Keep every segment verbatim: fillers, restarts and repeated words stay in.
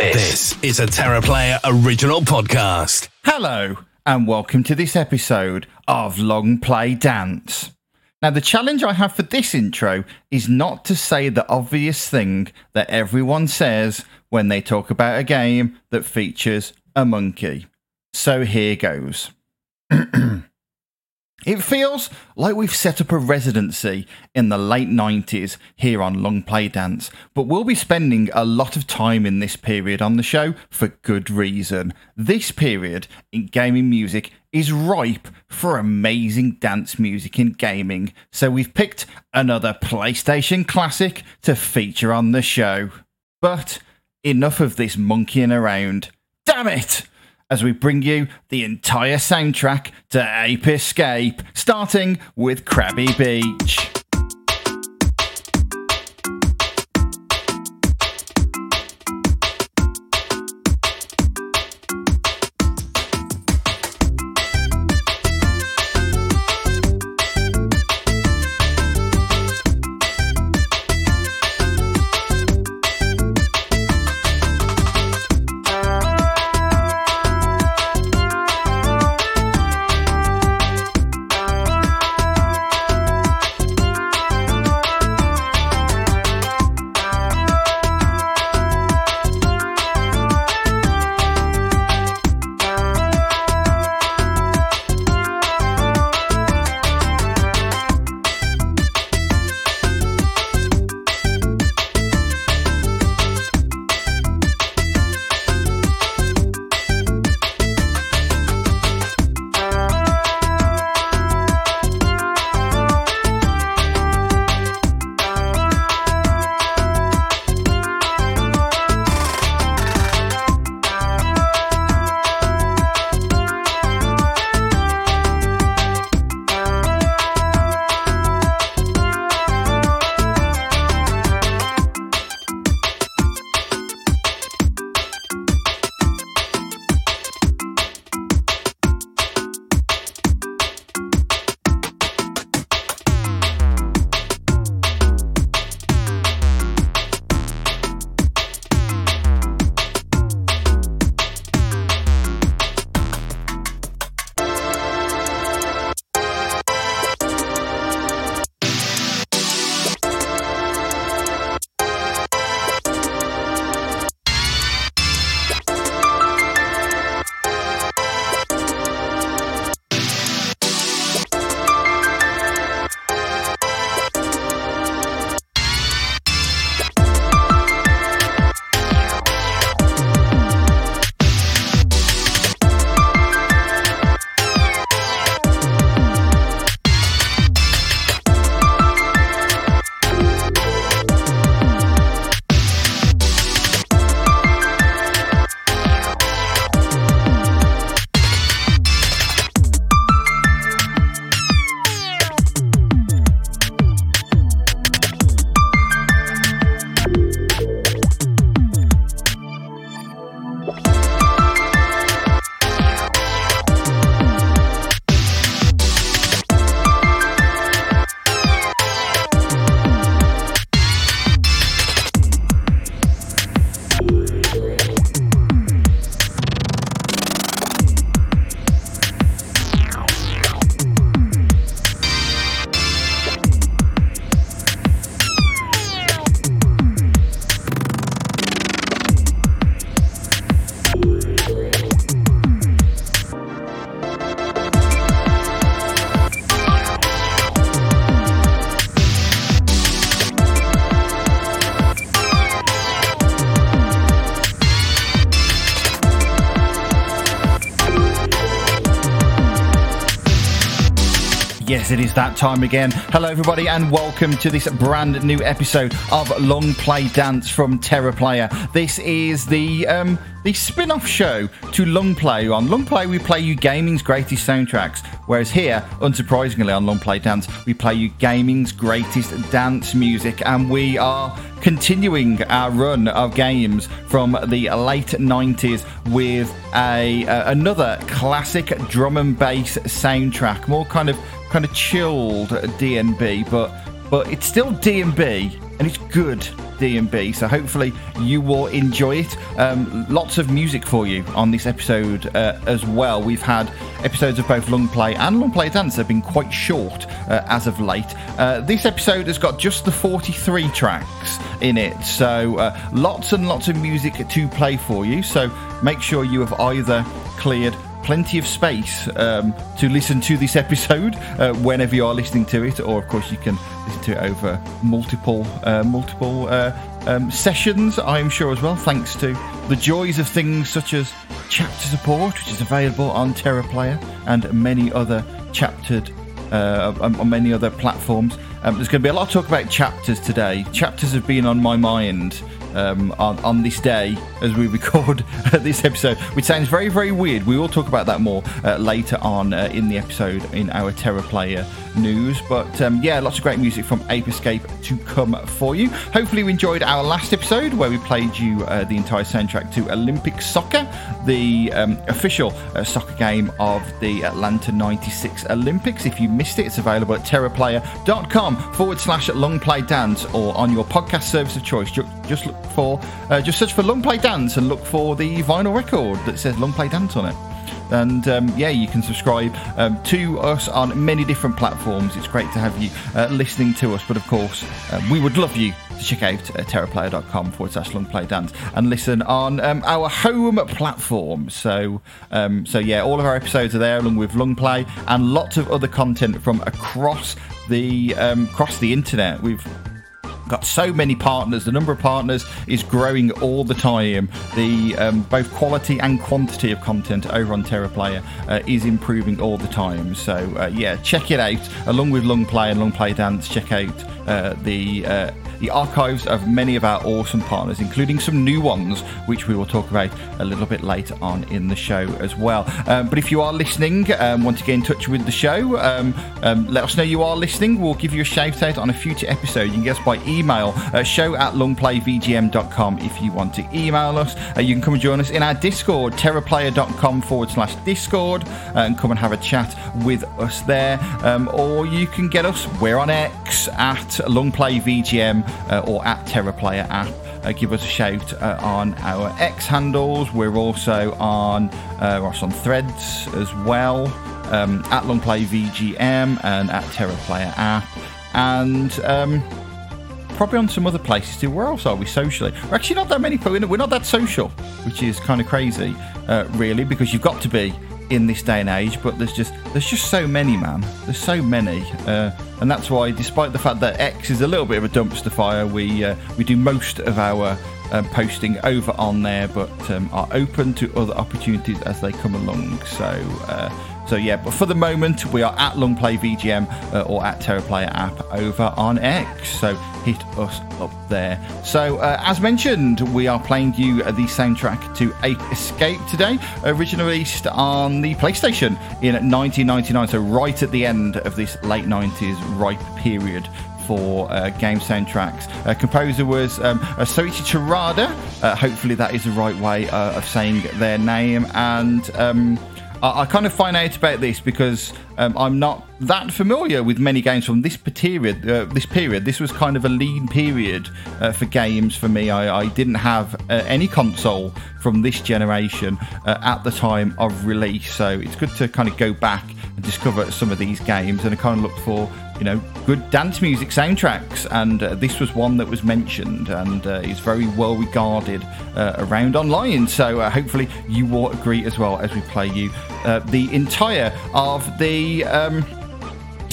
This, this is a TeraPlayer original podcast. Hello, and welcome to this episode of Long Play Dance. Now, the challenge I have for this intro is not to say the obvious thing that everyone says when they talk about a game that features a monkey. So here goes. It feels like we've set up a residency in the late nineties here on Long Play Dance, but we'll be spending a lot of time in this period on the show for good reason. This period in gaming music is ripe for amazing dance music in gaming, so we've picked another PlayStation classic to feature on the show. But enough of this monkeying around. Damn it! As we bring you the entire soundtrack to Ape Escape, starting with Krabby Beach. Yes, it is that time again. Hello, everybody, and welcome to this brand new episode of Long Play Dance from TeraPlayer. This is the um, the spin-off show to Long Play. On Long Play, we play you gaming's greatest soundtracks, whereas here, unsurprisingly, on Long Play Dance, we play you gaming's greatest dance music, and we are continuing our run of games from the late nineties with a uh, another classic drum and bass soundtrack, more kind of kind of chilled D and B, but but it's still D and B, and it's good. D and B, so hopefully you will enjoy it. Um, lots of music for you on this episode uh, as well. We've had episodes of both Long Play and Long Play Dance that have been quite short uh, as of late. Uh, this episode has got just the forty-three tracks in it, so uh, lots and lots of music to play for you, so make sure you have either cleared plenty of space um, to listen to this episode uh, whenever you are listening to it, or of course you can listen to it over multiple uh, multiple uh, um, sessions, I'm sure, as well, thanks to the joys of things such as chapter support, which is available on TeraPlayer and many other chaptered uh, on many other platforms. Um, there's going to be a lot of talk about chapters today. Chapters have been on my mind um, on, on this day as we record this episode, which sounds very, very weird. We will talk about that more uh, later on uh, in the episode in our TeraPlayer news. But um, yeah, lots of great music from Ape Escape to come for you. Hopefully you enjoyed our last episode where we played you uh, the entire soundtrack to Olympic Soccer, the um, official uh, soccer game of the Atlanta ninety-six Olympics. If you missed it, it's available at teraplayer dot com forward slash Long Play Dance, or on your podcast service of choice. Just look for, uh, just search for Long Play Dance and look for the vinyl record that says Long Play Dance on it. And um, yeah, you can subscribe um, to us on many different platforms. It's great to have you uh, listening to us, but of course, uh, we would love you to check out uh, teraplayer dot com forward slash Long Play Dance and listen on um, our home platform. So, um, so yeah, all of our episodes are there, along with Long Play and lots of other content from across the um, across the internet. We've got so many partners. The number of partners is growing all the time. The um, both quality and quantity of content over on TeraPlayer uh, is improving all the time. So uh, yeah, check it out. Along with Long Play and Long Play Dance, check out uh, the uh, the archives of many of our awesome partners, including some new ones, which we will talk about a little bit later on in the show as well. Um, but if you are listening, um, want to get in touch with the show, um, um, let us know you are listening. We'll give you a shout out on a future episode. You can get us by email, uh, show at long play v g m dot com if you want to email us. Uh, you can come and join us in our Discord, teraplayer dot com forward slash Discord, uh, and come and have a chat with us there. Um, or you can get us, we're on X at long play v g m. Uh, or at TeraPlayer app. Uh, give us a shout uh, on our X handles. We're also on, uh, we're also on Threads as well, um, at LongPlayVGM and at TeraPlayer app, and um, probably on some other places too. Where else are we socially? We're actually not that many. We're not that social, which is kind of crazy, uh, really, because you've got to be in this day and age, but there's just there's just so many, man. There's so many, uh, and that's why, despite the fact that X is a little bit of a dumpster fire, we uh, we do most of our uh, posting over on there, but um, are open to other opportunities as they come along. So uh, so yeah, but for the moment, we are at LongPlayVGM uh, or at TeraPlayer app over on X. So hit us up there. So uh, as mentioned, we are playing you the soundtrack to Ape Escape today, originally released on the PlayStation in nineteen ninety-nine, so right at the end of this late nineties ripe period for uh, game soundtracks. Uh, composer was um, Soichi Chirada, uh, hopefully that is the right way uh, of saying their name, and um, I, I kind of find out about this because um, I'm not that familiar with many games from this period. Uh, this period, this was kind of a lean period uh, for games for me. I, I didn't have uh, any console from this generation uh, at the time of release, so it's good to kind of go back and discover some of these games. And I kind of looked for, you know, good dance music soundtracks, and uh, this was one that was mentioned, and uh, is very well regarded uh, around online. So uh, hopefully you will agree as well as we play you uh, the entire of the Um,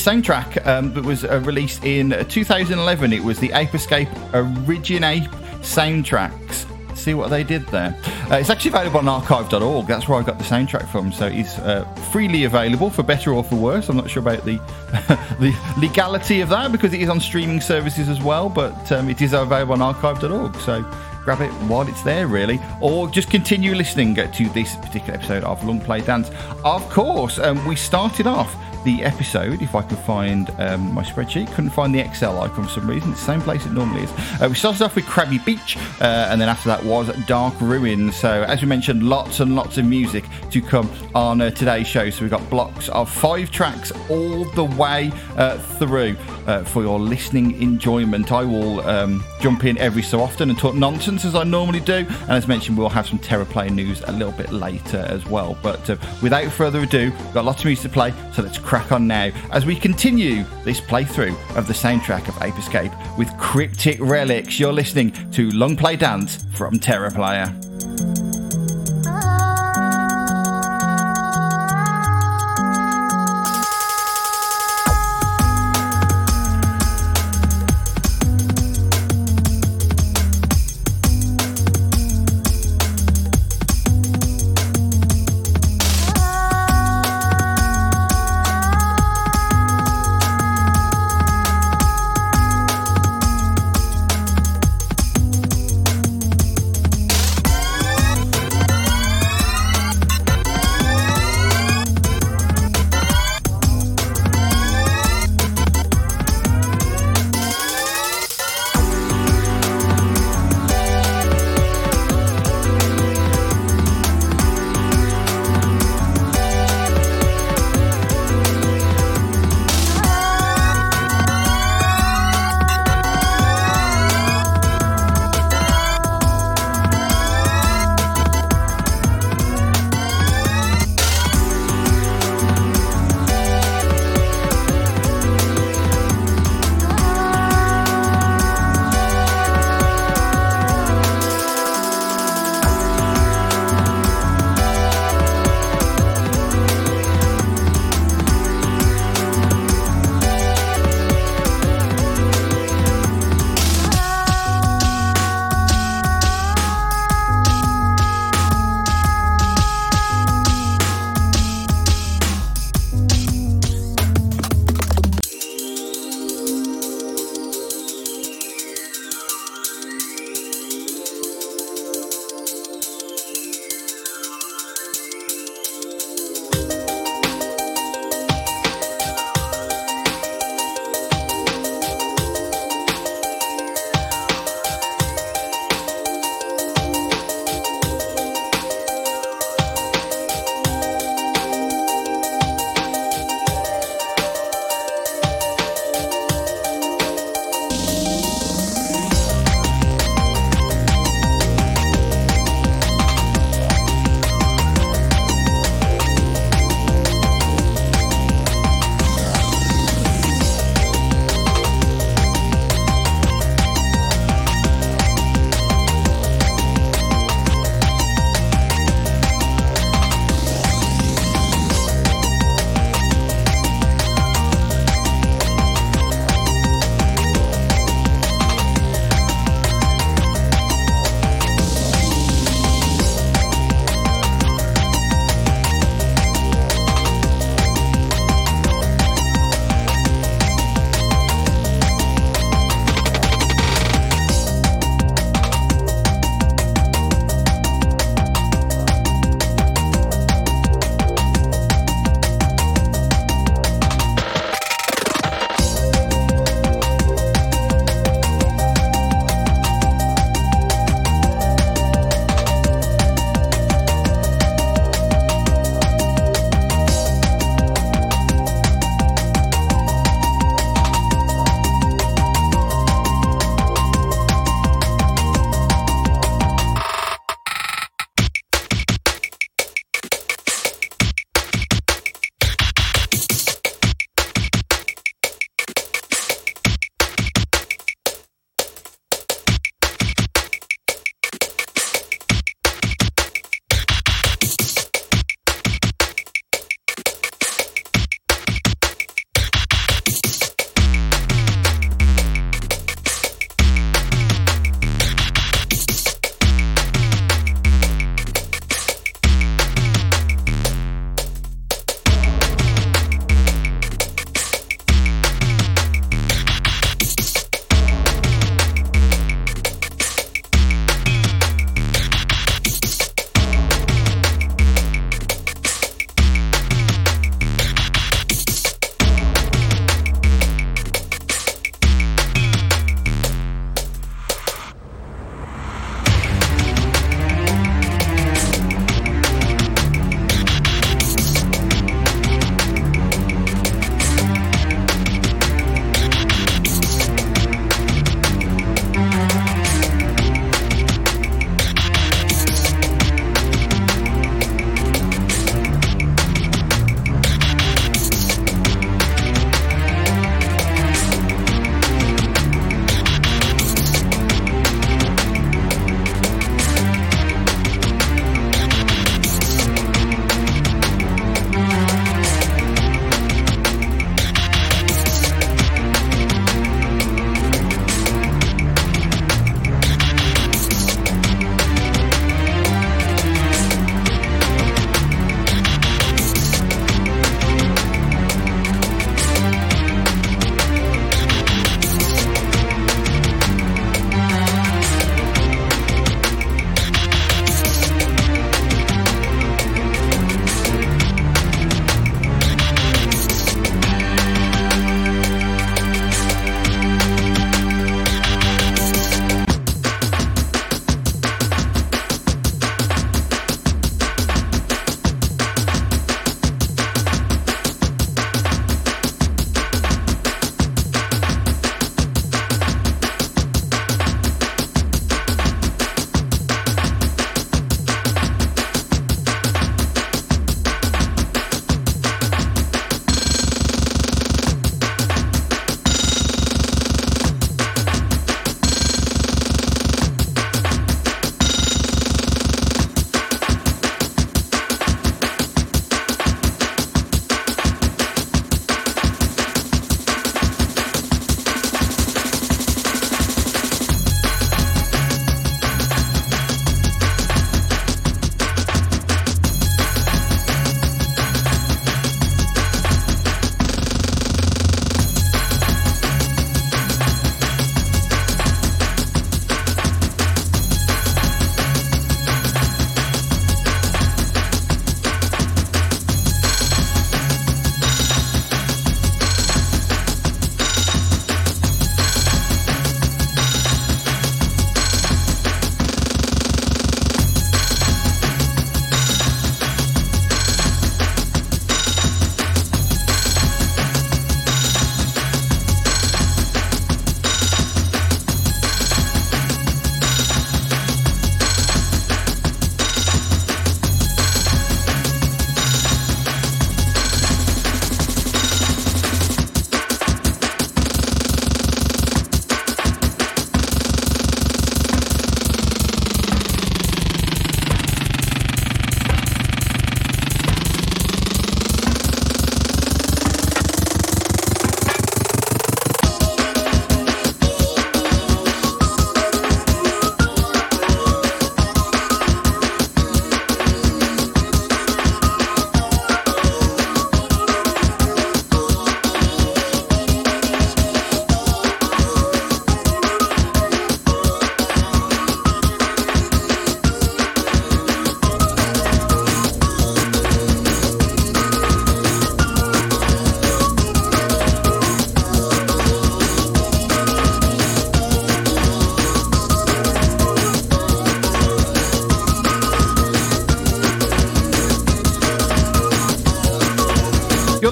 soundtrack um, that was uh, released in two thousand eleven. It was the Ape Escape Origin Ape soundtracks. See what they did there. Uh, it's actually available on archive dot org. That's where I got the soundtrack from, so it's uh, freely available, for better or for worse. I'm not sure about the the legality of that, because it is on streaming services as well, but um, it is available on archive dot org, so grab it while it's there, really, or just continue listening to this particular episode of Long Play Dance. Of course, um, we started off the episode, if I could find um, my spreadsheet, couldn't find the Excel icon for some reason. It's the same place it normally is. Uh, we started off with Krabby Beach, uh, and then after that was Dark Ruin. So, as we mentioned, lots and lots of music to come on uh, today's show. So we've got blocks of five tracks all the way uh, through. uh, for your listening enjoyment. I will um, jump in every so often and talk nonsense as I normally do, and as mentioned, we'll have some TeraPlayer news a little bit later as well. But uh, without further ado, we've got lots of music to play, so let's crack on now as we continue this playthrough of the soundtrack of Ape Escape with Cryptic Relics. You're listening to Long Play Dance from TeraPlayer.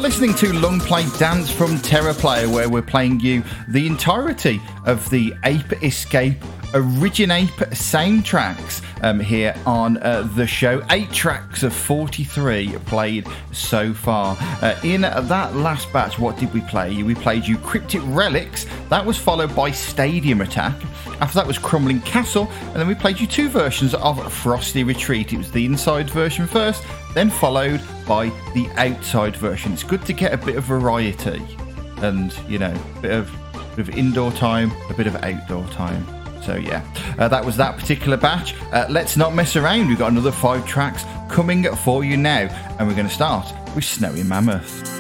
listening to Long Play Dance from TeraPlayer, where we're playing you the entirety of the Ape Escape Origin Ape soundtracks um, here on uh, the show. Eight tracks of forty-three played so far. Uh, in that last batch, what did we play? We played you Cryptic Relics. That was followed by Stadium Attack. After that was Crumbling Castle, and then we played you two versions of Frosty Retreat. It was the inside version first, then followed by the outside version. It's good to get a bit of variety and, you know, a bit of, a bit of indoor time, a bit of outdoor time. So yeah, uh, that was that particular batch. Uh, let's not mess around. We've got another five tracks coming for you now, and we're going to start with Snowy Mammoth.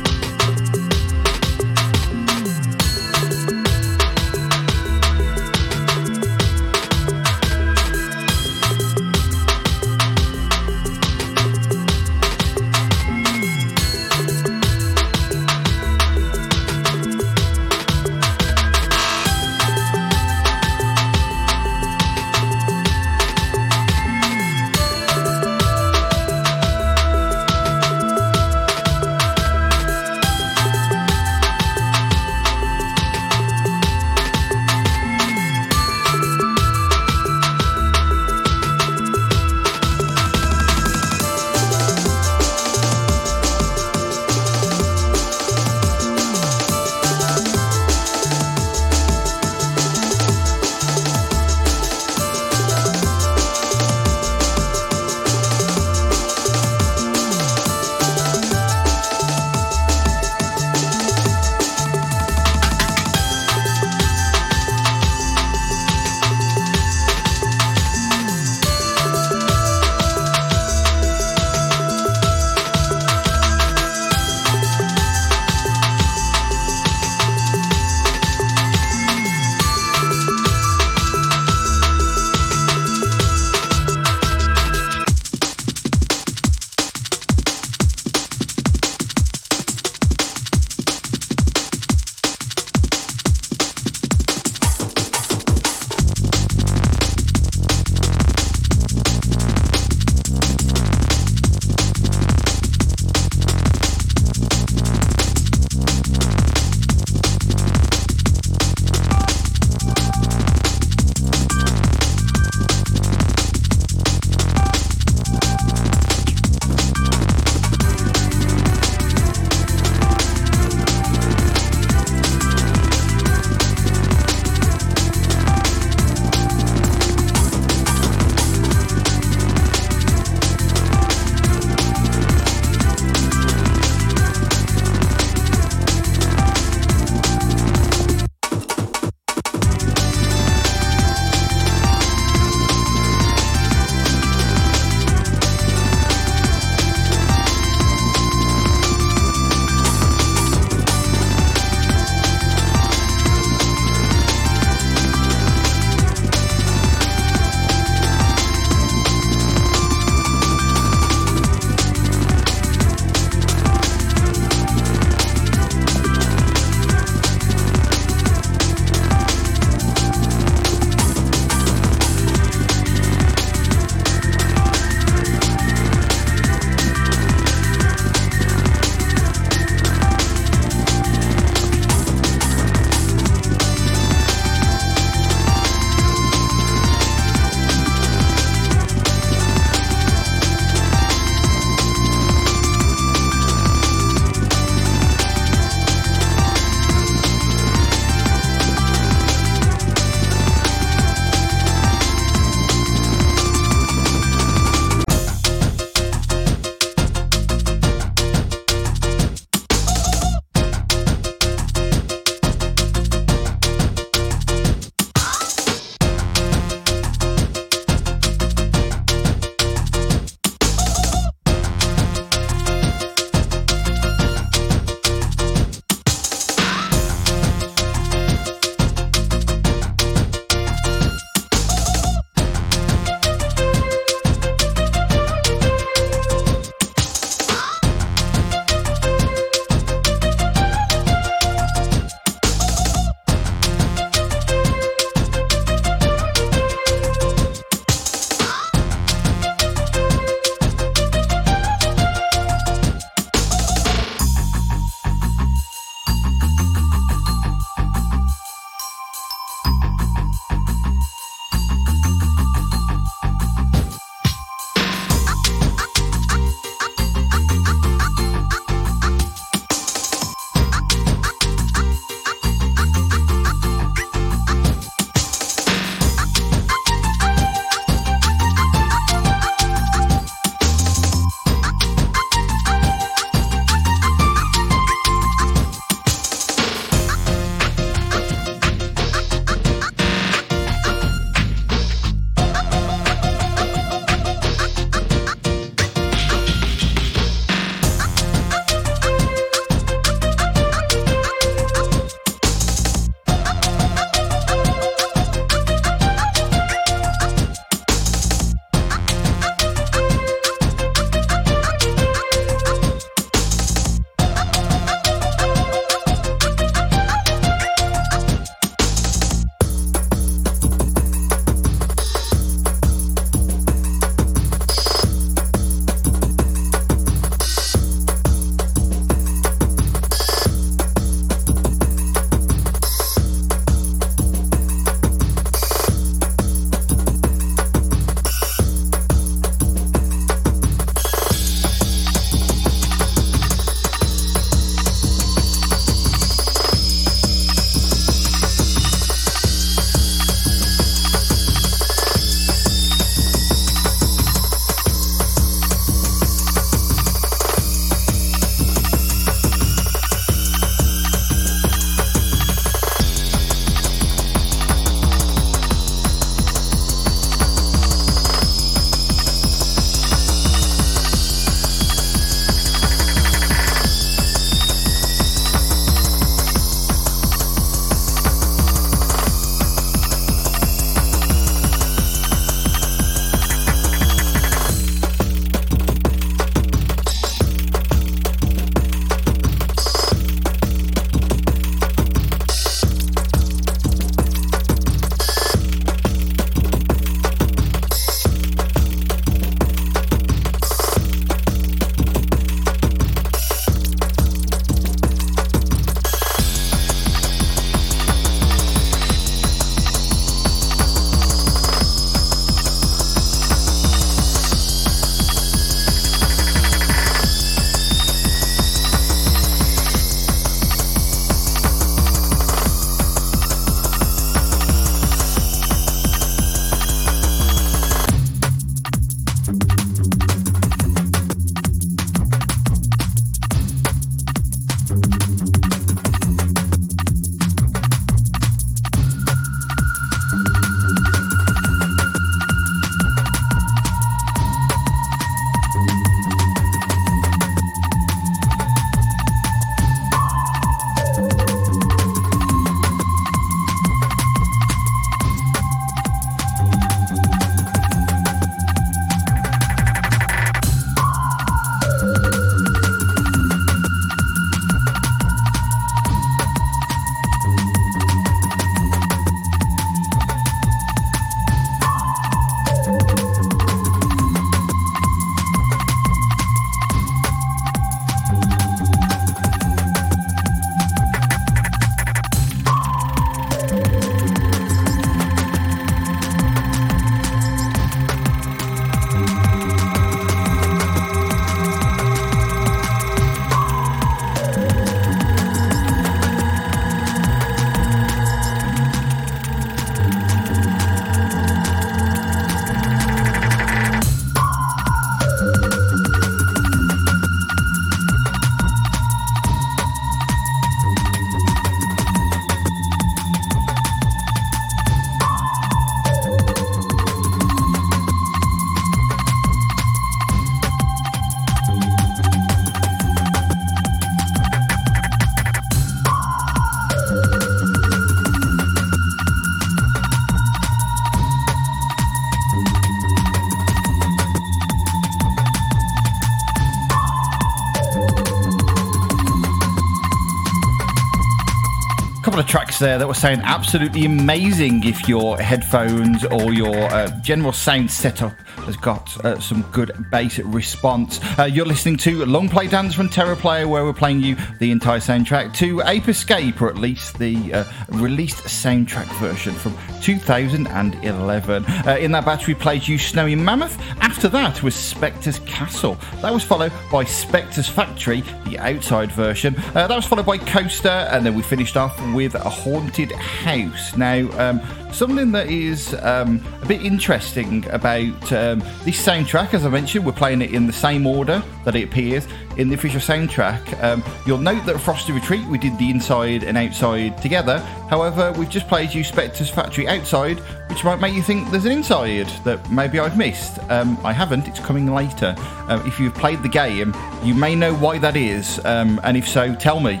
couple of tracks there that were sound absolutely amazing if your headphones or your uh, general sound setup has got uh, some good bass response. Uh, you're listening to Long Play Dance from TeraPlayer, where we're playing you the entire soundtrack to Ape Escape, or at least the uh, released soundtrack version from two thousand eleven. Uh, in that batch, we played you Snowy Mammoth. After that was Specter's Castle. That was followed by Specter's Factory, the outside version. Uh, that was followed by Coaster, and then we finished off with A Haunted House. Now, um, something that is um, a bit interesting about um, this soundtrack, as I mentioned, we're playing it in the same order that it appears in the official soundtrack. Um, you'll note that Frosty Retreat, we did the inside and outside together. However, we've just played you Specter's Factory outside, which might make you think there's an inside that maybe I've missed. Um, I haven't, it's coming later. Uh, if you've played the game, you may know why that is, um, and if so, tell me.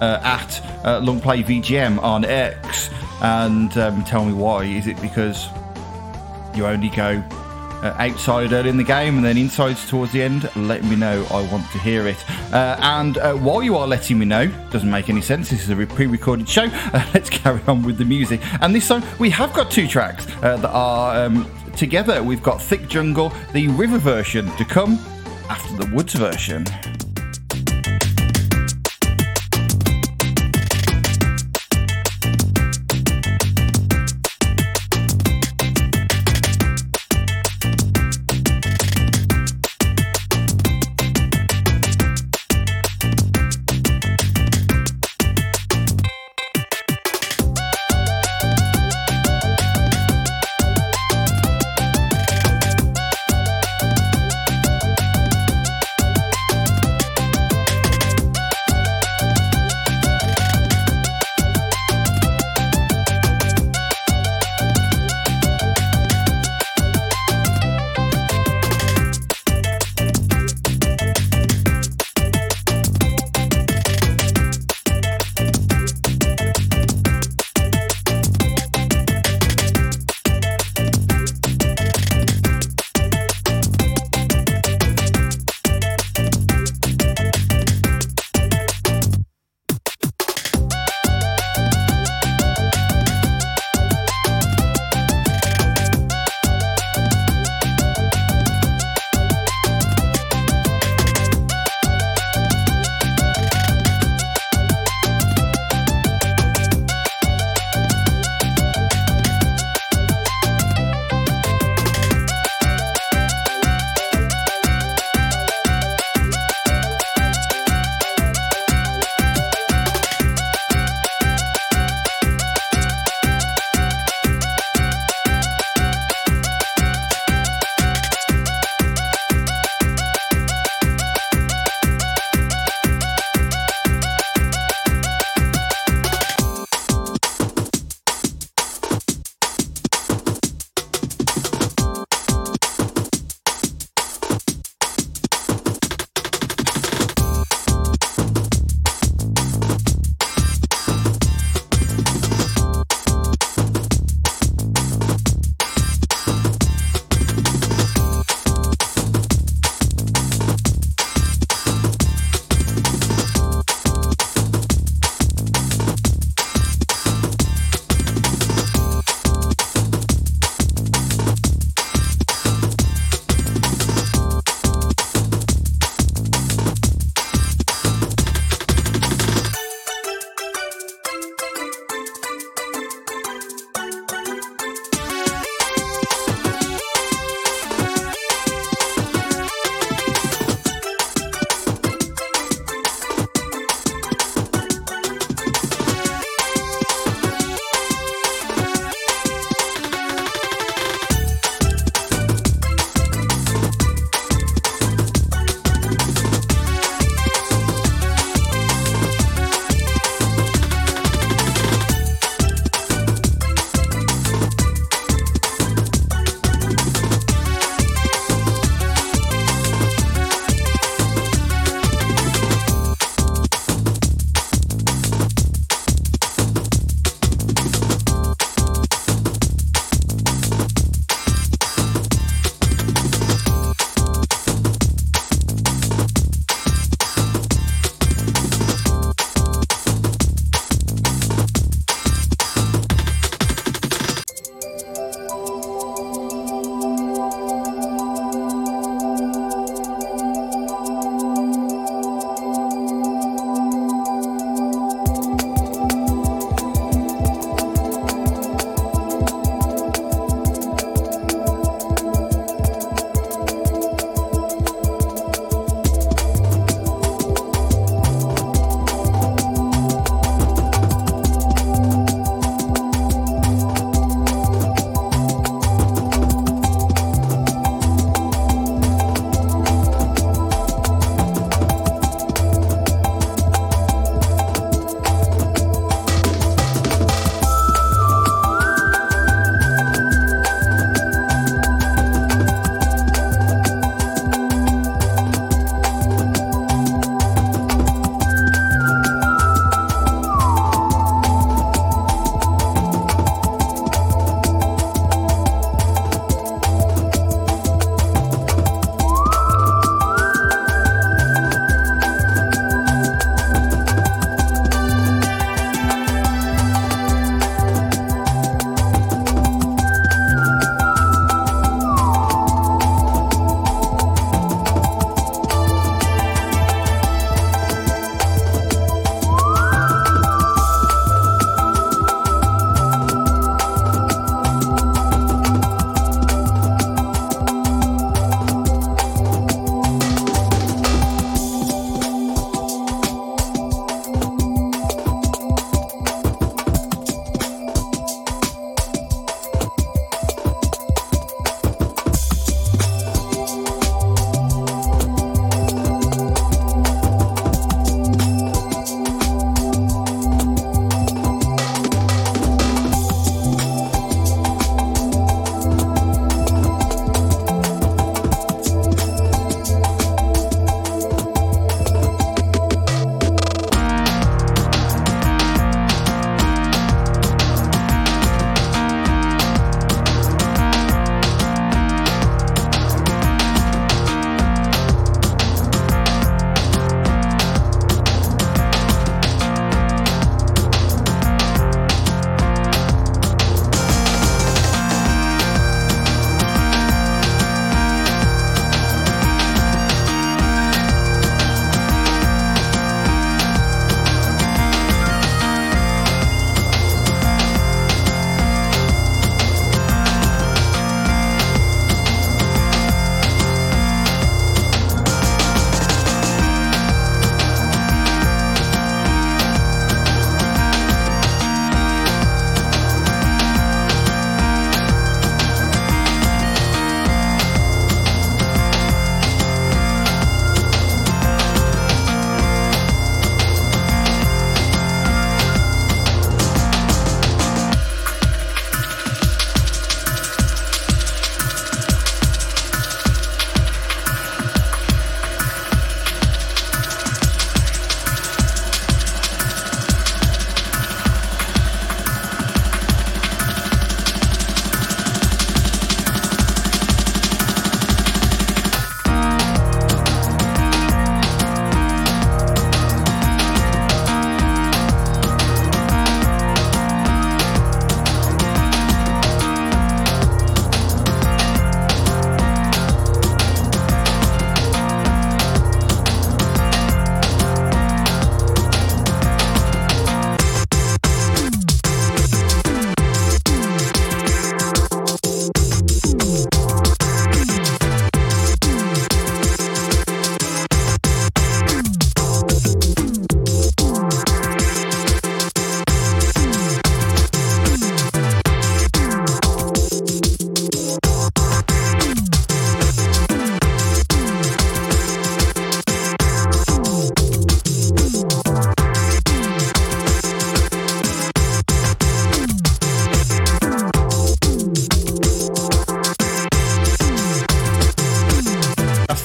Uh, at uh, Long Play V G M on X, and um, tell me why. Is it because you only go uh, outside early in the game and then inside towards the end? Let me know. I want to hear it. Uh, and uh, while you are letting me know, doesn't make any sense. This is a pre-recorded show. Uh, let's carry on with the music. And this time we have got two tracks uh, that are um, together. We've got Thick Jungle, the river version, to come after the woods version.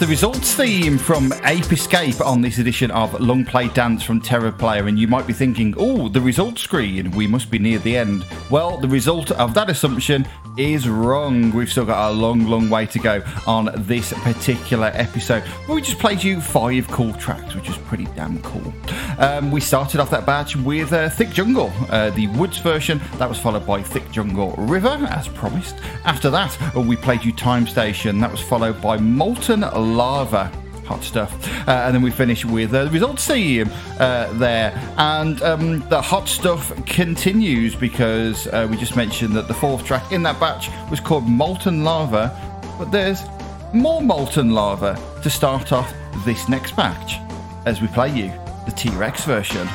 results theme from Ape Escape on this edition of Long Play Dance from TeraPlayer, and you might be thinking, oh, the results screen, we must be near the end. Well, the result of that assumption is wrong. We've still got a long, long way to go on this particular episode, but we just played you five cool tracks, which is pretty damn cool. Um, we started off that batch with uh, Thick Jungle, uh, the Woods version. That was followed by Thick Jungle River, as promised. After that, we played you Time Station. That was followed by Molten Lava. Hot stuff. Uh, and then we finish with uh, the results theme uh, there. And um, the hot stuff continues because uh, we just mentioned that the fourth track in that batch was called Molten Lava. But there's more Molten Lava to start off this next batch as we play you the T-Rex version.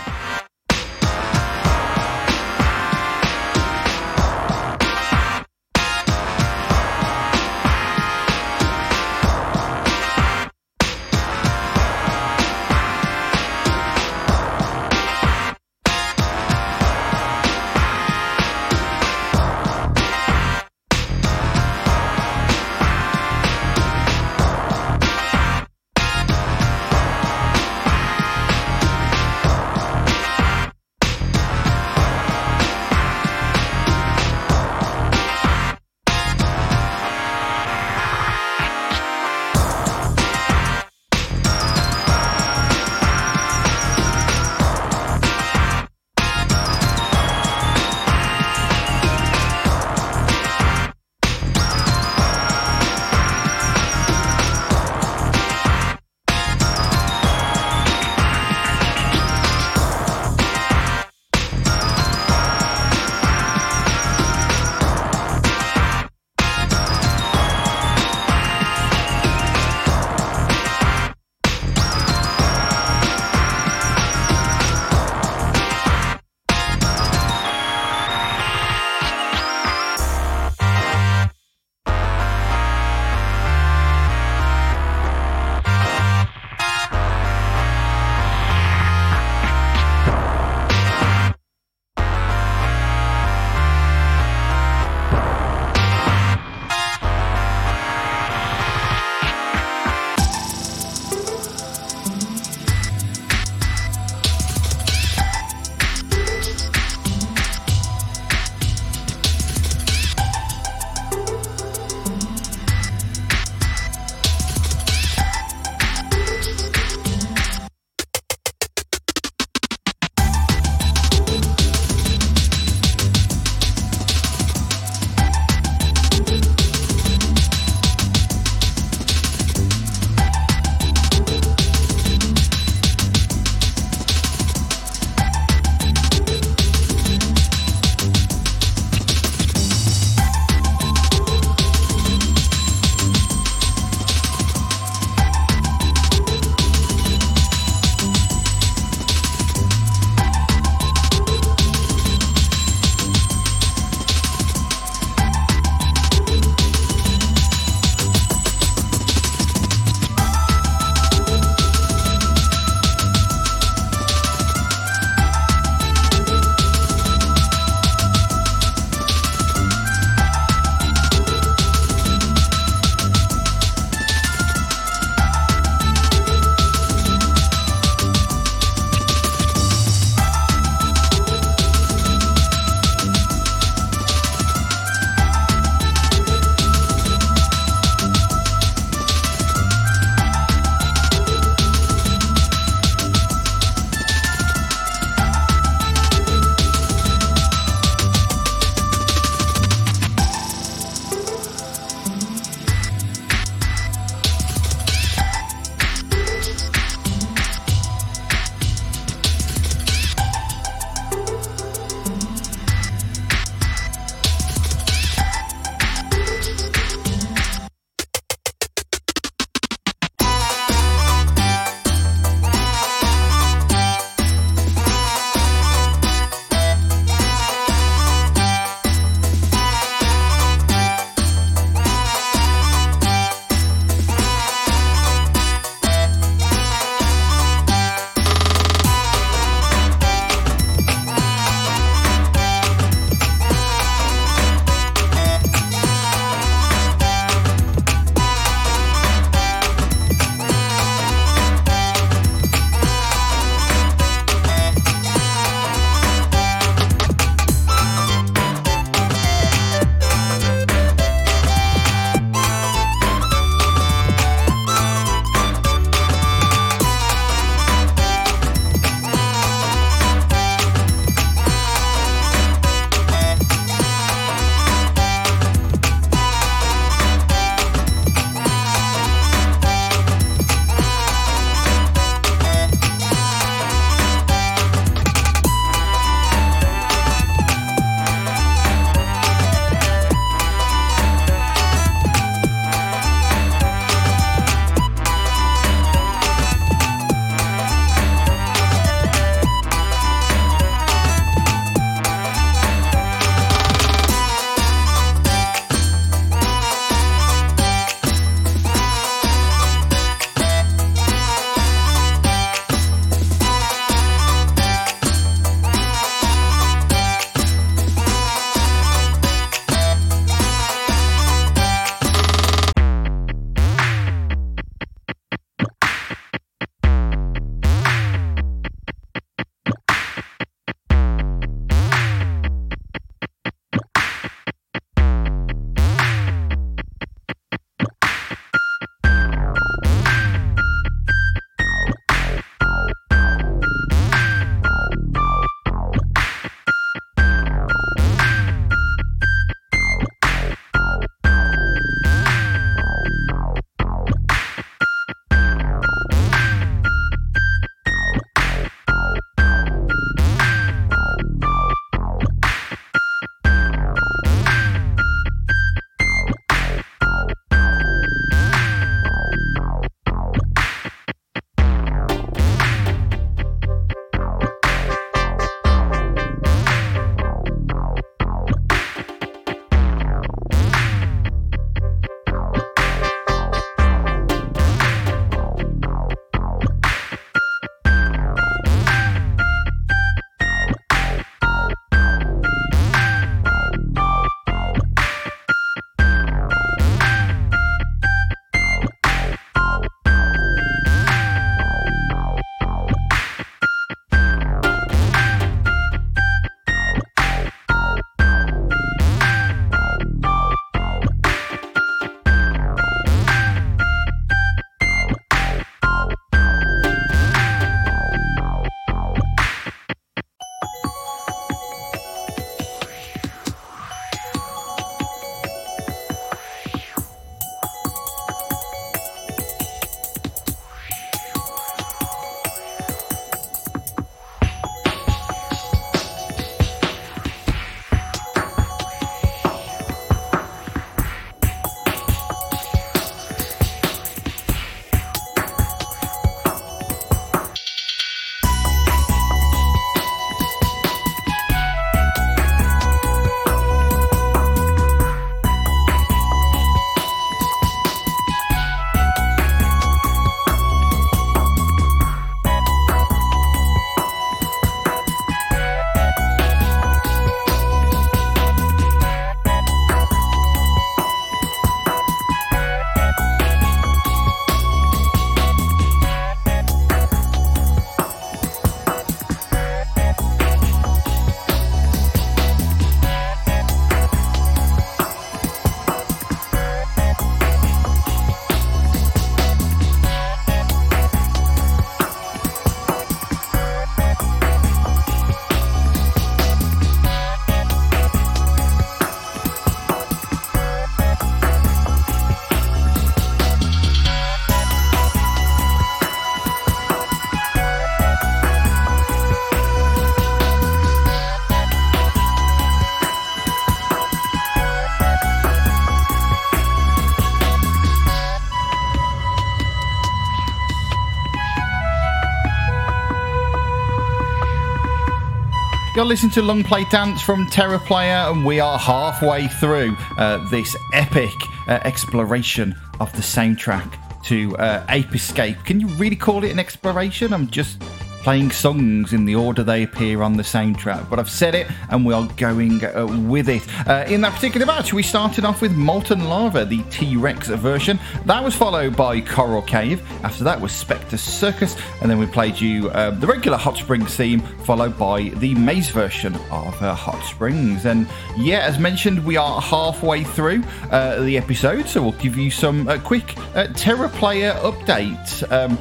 You're listening to Long Play Dance from TeraPlayer, and we are halfway through uh, this epic uh, exploration of the soundtrack to uh, Ape Escape. Can you really call it an exploration? I'm just playing songs in the order they appear on the soundtrack, but I've said it and we are going uh, with it. Uh, in that particular match, we started off with Molten Lava, the T-Rex version. That was followed by Coral Cave. After that was Specter Circus, and then we played you uh, the regular Hot Springs theme, followed by the Maze version of uh, Hot Springs. And yeah, as mentioned, we are halfway through uh, the episode, so we'll give you some uh, quick uh, TeraPlayer updates. Um,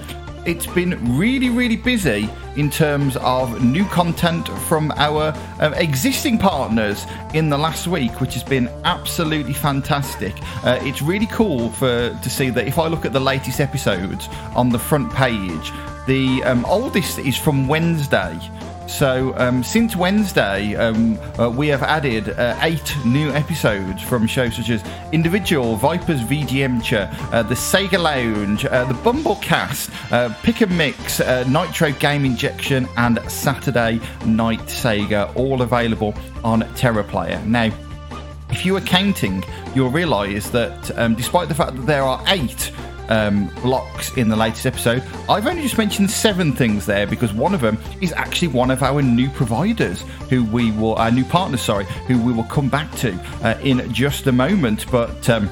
It's been really, really busy in terms of new content from our um, existing partners in the last week, which has been absolutely fantastic. Uh, it's really cool for to see that if I look at the latest episodes on the front page, the um, oldest is from Wednesday. So um, since Wednesday, um, uh, we have added uh, eight new episodes from shows such as Individual, Vipers V G M-ture, uh, The Sega Lounge, uh, The Bumblecast, uh, Pick and Mix, uh, Nitro Game Injection, and Saturday Night Sega, all available on TeraPlayer. Now, if you are counting, you'll realise that um, despite the fact that there are eight Um, blocks in the latest episode, I've only just mentioned seven things there, because one of them is actually one of our new providers who we will our new partners sorry who we will come back to uh, in just a moment. But um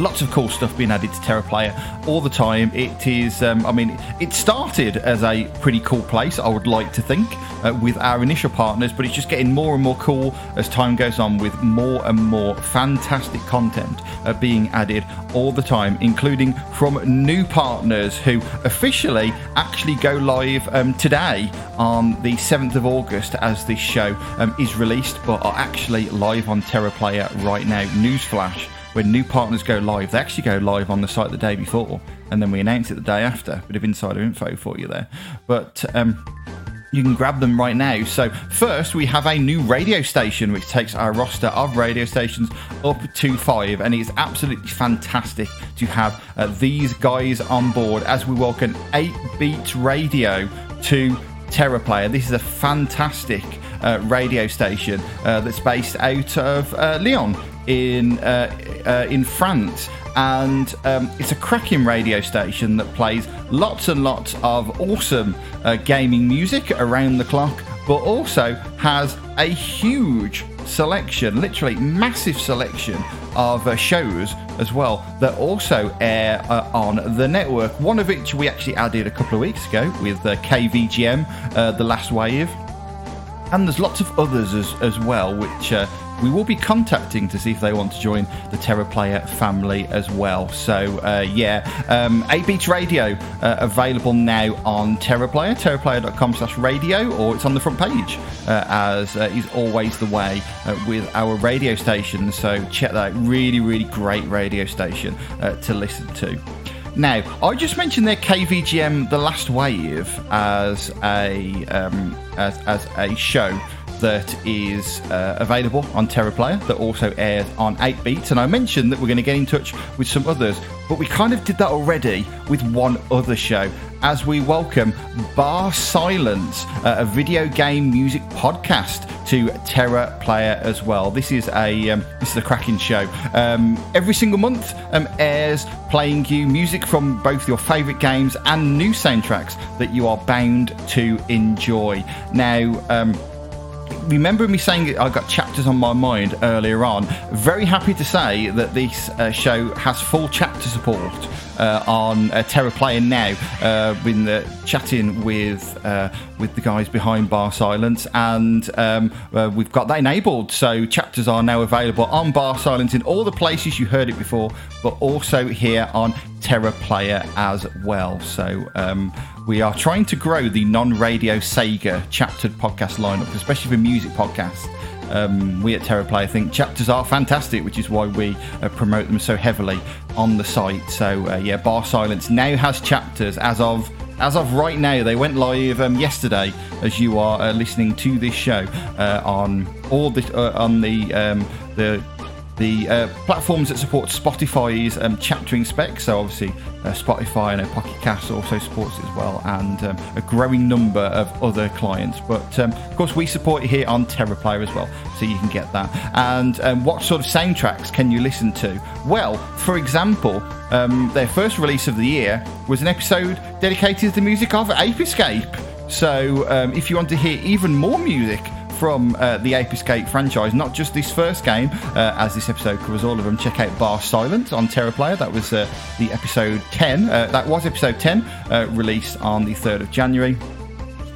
lots of cool stuff being added to TeraPlayer all the time. It is, um, I mean, it started as a pretty cool place, I would like to think, uh, with our initial partners, but it's just getting more and more cool as time goes on, with more and more fantastic content uh, being added all the time, including from new partners who officially actually go live um, today on the seventh of August as this show um, is released, but are actually live on TeraPlayer right now. Newsflash. When new partners go live, they actually go live on the site the day before, and then we announce it the day after. Bit of insider info for you there. But um, you can grab them right now. So first, we have a new radio station, which takes our roster of radio stations up to five, and it's absolutely fantastic to have uh, these guys on board as we welcome Eight Beats Radio to TeraPlayer. This is a fantastic uh, radio station uh, that's based out of uh, Lyon. In uh, uh, in France, and um, it's a cracking radio station that plays lots and lots of awesome uh, gaming music around the clock, but also has a huge selection, literally massive selection of uh, shows as well that also air uh, on the network. One of which we actually added a couple of weeks ago with uh, K V G M, uh, The Last Wave, and there's lots of others as, as well, which. Uh, We will be contacting to see if they want to join the TeraPlayer family as well. So, uh, yeah, um, Eight Beats Radio uh, available now on TeraPlayer, teraplayer.com slash radio, or it's on the front page, uh, as uh, is always the way uh, with our radio station. So check that out. Really, really great radio station uh, to listen to. Now, I just mentioned their K V G M, The Last Wave, as a um, as, as a show that is uh, available on TeraPlayer that also airs on eight beats, and I mentioned that we're going to get in touch with some others, but we kind of did that already with one other show as we welcome Bar Silence, uh, a video game music podcast, to TeraPlayer as well. This is a um, this is a cracking show. Um, every single month um, airs, playing you music from both your favourite games and new soundtracks that you are bound to enjoy. Now, um, remember me saying I got chapters on my mind earlier on. Very happy to say that this uh, show has full chapter support uh, on uh, TeraPlayer now. Uh, been uh, chatting with uh, with the guys behind Bar Silence, and um, uh, we've got that enabled. So chapters are now available on Bar Silence in all the places you heard it before, but also here on TeraPlayer as well. So um, we are trying to grow the non-Radio Sega chaptered podcast lineup, especially for music podcasts. Um, we at TeraPlayer think chapters are fantastic, which is why we uh, promote them so heavily on the site. So uh, yeah, Bar Silence now has chapters as of as of right now. They went live um, yesterday, as you are uh, listening to this show uh, on all the uh, on the um, the. the uh, platforms that support Spotify's um, chaptering specs, so obviously uh, Spotify and Pocket Cast also supports it as well, and um, a growing number of other clients. But um, of course, we support it here on TeraPlayer as well, so you can get that. And um, what sort of soundtracks can you listen to? Well, for example, um, their first release of the year was an episode dedicated to the music of Ape Escape. So um, if you want to hear even more music from uh, the Ape Escape franchise, not just this first game, uh, as this episode covers all of them, check out Bar Silence on TeraPlayer. That was uh, the episode ten. Uh, that was episode ten, uh, released on the third of January.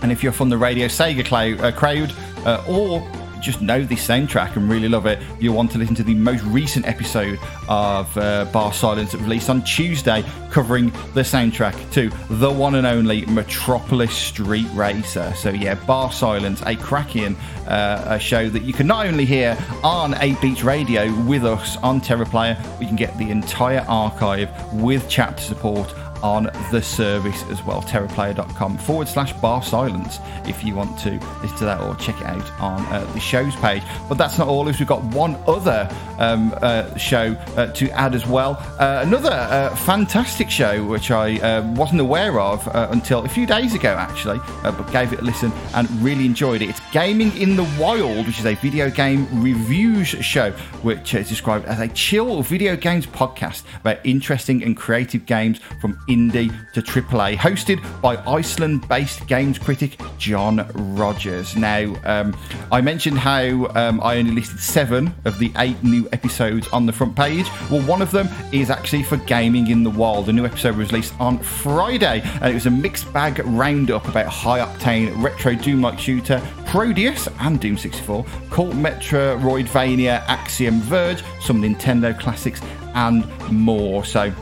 And if you're from the Radio Sega cl- uh, crowd, uh, or just know this soundtrack and really love it, you'll want to listen to the most recent episode of uh, Bar Silence that released on Tuesday, covering the soundtrack to the one and only Metropolis Street Racer. So yeah, Bar Silence, a cracking uh, a show that you can not only hear on Eight Beats Radio with us on TeraPlayer, but you can get the entire archive with chapter support on the service as well, teraplayer.com forward slash bar silence if you want to listen to that or check it out on uh, the show's page. But that's not all, as we've got one other um, uh, show uh, to add as well. Uh, another uh, fantastic show which I uh, wasn't aware of uh, until a few days ago actually, uh, but gave it a listen and really enjoyed it. It's Gaming in the Wild, which is a video game reviews show which is described as a chill video games podcast about interesting and creative games from indie to triple A, hosted by Iceland-based games critic John Rogers. Now, um, I mentioned how um, I only listed seven of the eight new episodes on the front page. Well, one of them is actually for Gaming in the Wild. A new episode was released on Friday, and it was a mixed bag roundup about high-octane retro Doom-like shooter Prodeus and Doom sixty-four, Cult Metroidvania, Axiom Verge, some Nintendo classics, and more. So,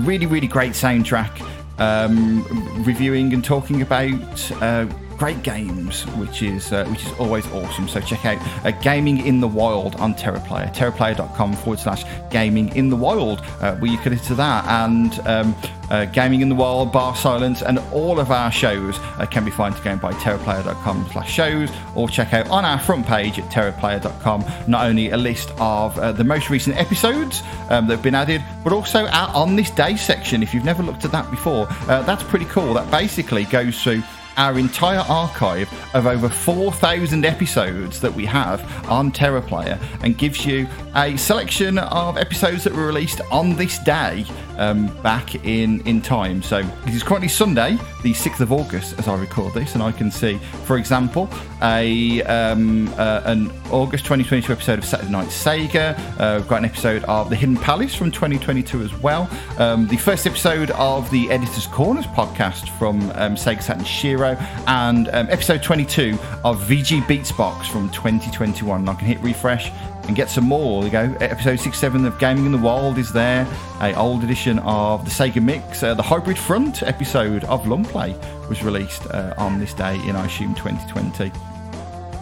really, really great soundtrack, um, reviewing and talking about uh, great games, which is uh, which is always awesome. So check out uh, Gaming in the Wild on TeraPlayer, teraplayer.com forward slash Gaming in the Wild, uh, where you can listen to that. And um, uh, Gaming in the Wild, Bar Silence, and all of our shows uh, can be found again by teraplayer.com slash shows, or check out on our front page at teraplayer dot com not only a list of uh, the most recent episodes um, that have been added, but also our On This Day section. If you've never looked at that before, uh, that's pretty cool. That basically goes through our entire archive of over four thousand episodes that we have on TeraPlayer and gives you a selection of episodes that were released on this day um, back in, in time. So it is currently Sunday, the sixth of August, as I record this, and I can see, for example, a um, uh, an August twenty twenty-two episode of Saturday Night Sega. Uh, we've got an episode of The Hidden Palace from twenty twenty-two as well. Um, the first episode of the Editor's Corners podcast from um, Sega Saturn Shiro, and um, episode twenty-two of V G Beatsbox from twenty twenty-one. And I can hit refresh and get some more. There you go. Episode sixty-seven of Gaming in the Wild is there. A old edition of the Sega Mix. Uh, the Hybrid Front episode of Long Play was released uh, on this day in, I assume, twenty twenty.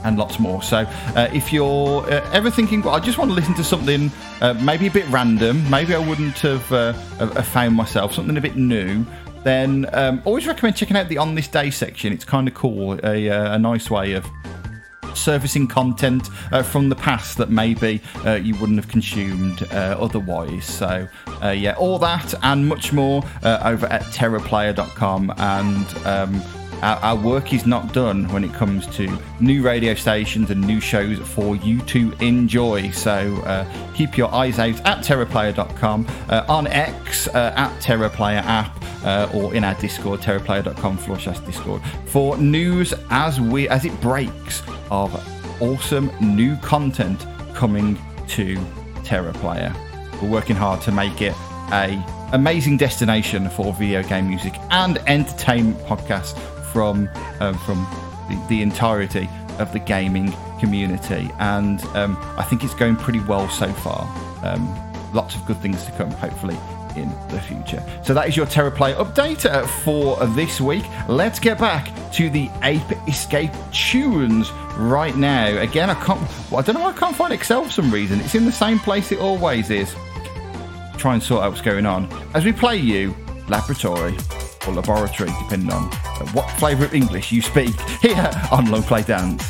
And lots more. So uh, if you're uh, ever thinking, well, I just want to listen to something uh, maybe a bit random, maybe I wouldn't have, uh, have found myself, something a bit new, then um, always recommend checking out the On This Day section. It's kind of cool, a, uh, a nice way of surfacing content uh, from the past that maybe uh, you wouldn't have consumed uh, otherwise. So uh, yeah, all that and much more uh, over at teraplayer dot com. And um, our, our work is not done when it comes to new radio stations and new shows for you to enjoy. So uh, keep your eyes out at teraplayer dot com, uh, on X uh, at TeraPlayer app, Uh, or in our Discord, teraplayer.com forward slash Discord, for news as we as it breaks of awesome new content coming to TeraPlayer. We're working hard to make it a amazing destination for video game music and entertainment podcasts from uh, from the, the entirety of the gaming community, and um, I think it's going pretty well so far. Um, lots of good things to come, hopefully, in the future. So that is your TeraPlayer update uh, for this week. Let's get back to the Ape Escape tunes right now. Again, I can't. Well, I don't know why I can't find Excel for some reason. It's in the same place it always is. Try and sort out what's going on as we play you Laboratory, or Laboratory, depending on what flavour of English you speak, here on Long Play Dance.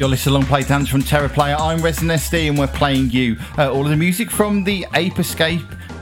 You're listening to Long Play Dance from TeraPlayer. I'm Resident S D and we're playing you uh, all of the music from the Ape Escape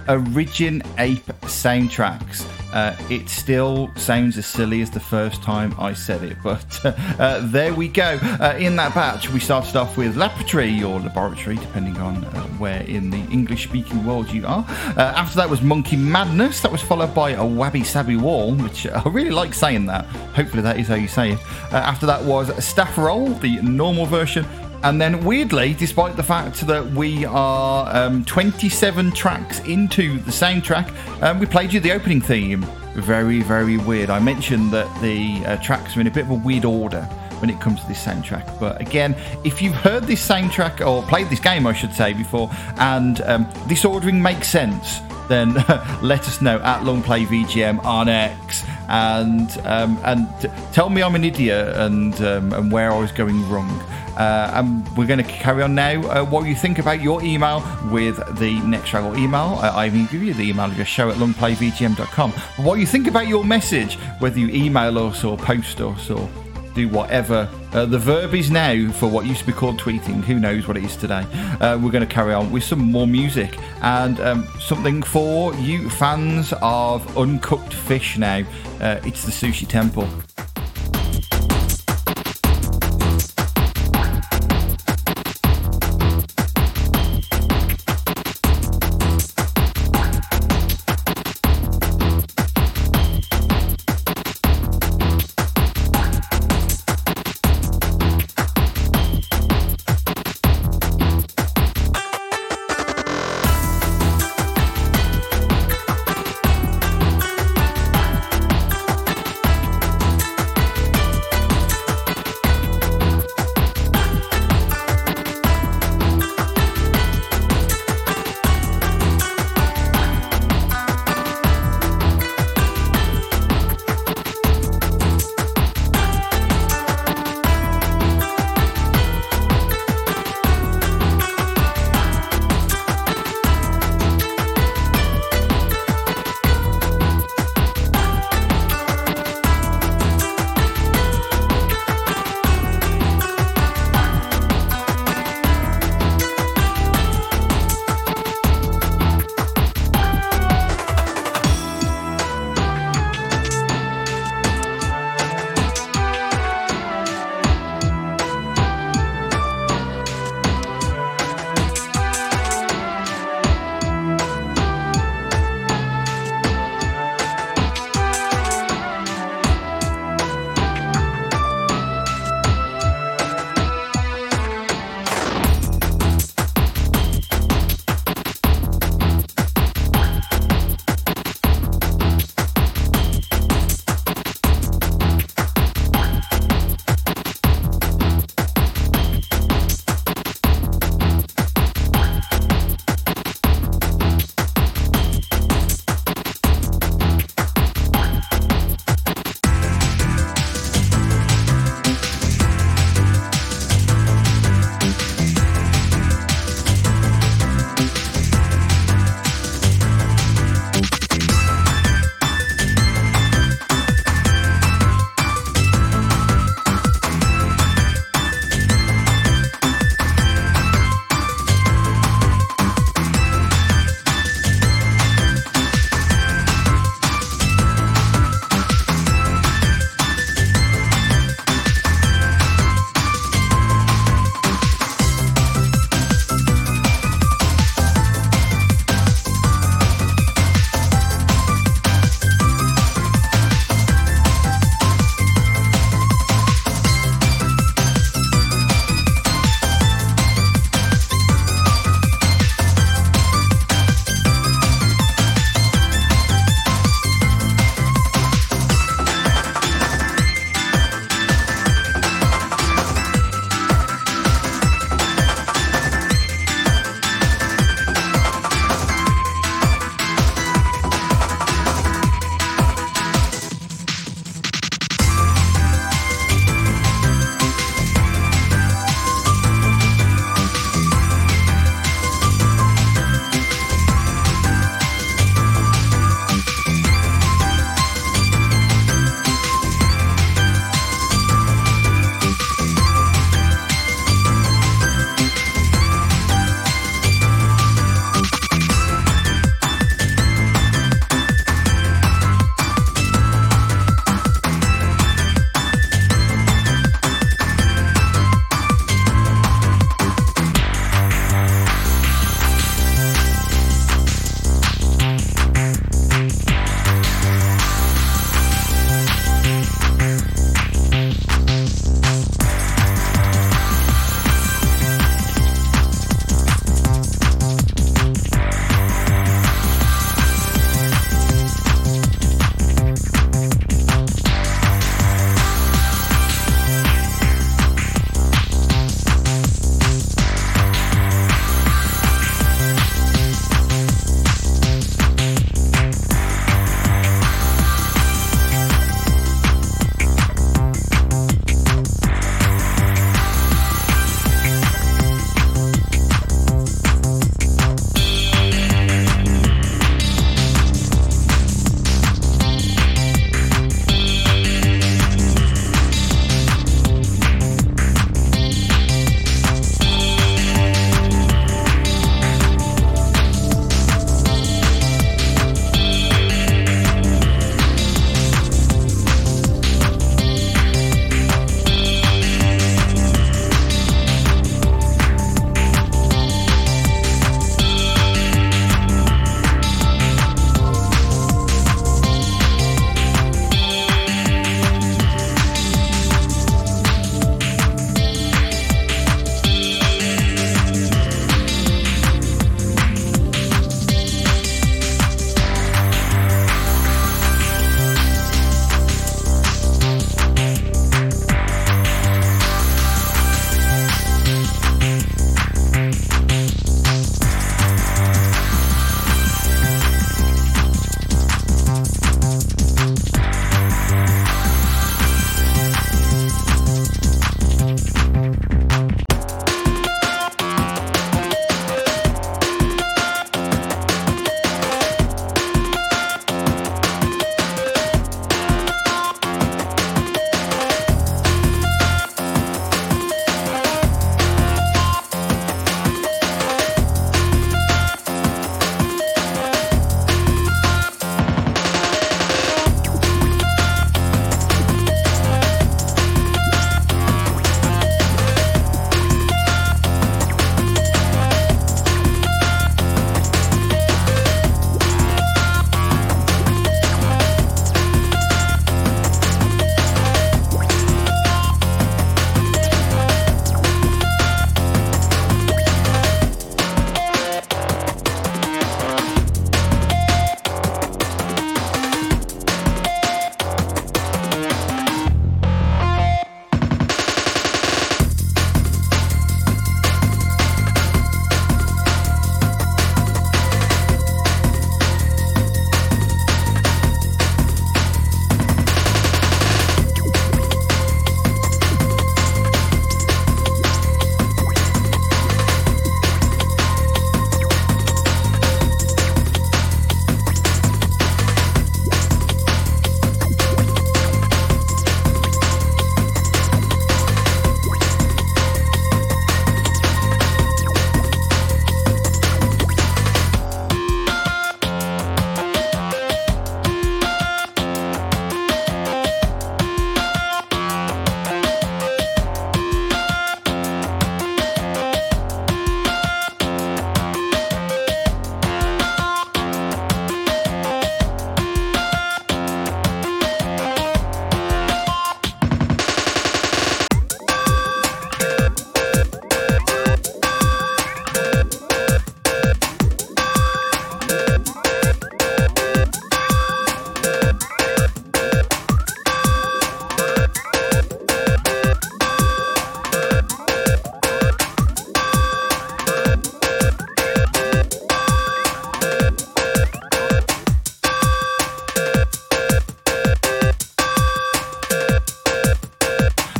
Origin Ape soundtracks. Uh, it still sounds as silly as the first time I said it, but uh, uh, there we go. Uh, in that batch, we started off with Laboratory, or Laboratory, depending on uh, where in the English-speaking world you are. Uh, after that was Monkey Madness. That was followed by A Wabi Sabi Wall, which I really like saying that. Hopefully that is how you say it. Uh, after that was Staff Roll, the normal version. And then, weirdly, despite the fact that we are um, twenty-seven tracks into the soundtrack, um, we played you the opening theme. Very, very weird. I mentioned that the uh, tracks are in a bit of a weird order when it comes to this soundtrack. But again, if you've heard this soundtrack, or played this game, I should say, before, and um, this ordering makes sense, then let us know at Long Play V G M on X, and um, and tell me I'm an idiot and um, and where I was going wrong. Uh, and we're going to carry on now. Uh, what you think about your email with the next track or email? Uh, I even give you the email of your show at long play v g m dot com. But what you think about your message, whether you email us or post us or do whatever uh, the verb is now for what used to be called tweeting. Who knows what it is today? Uh, we're going to carry on with some more music and um, something for you fans of uncooked fish now. Uh, it's the Sushi Temple.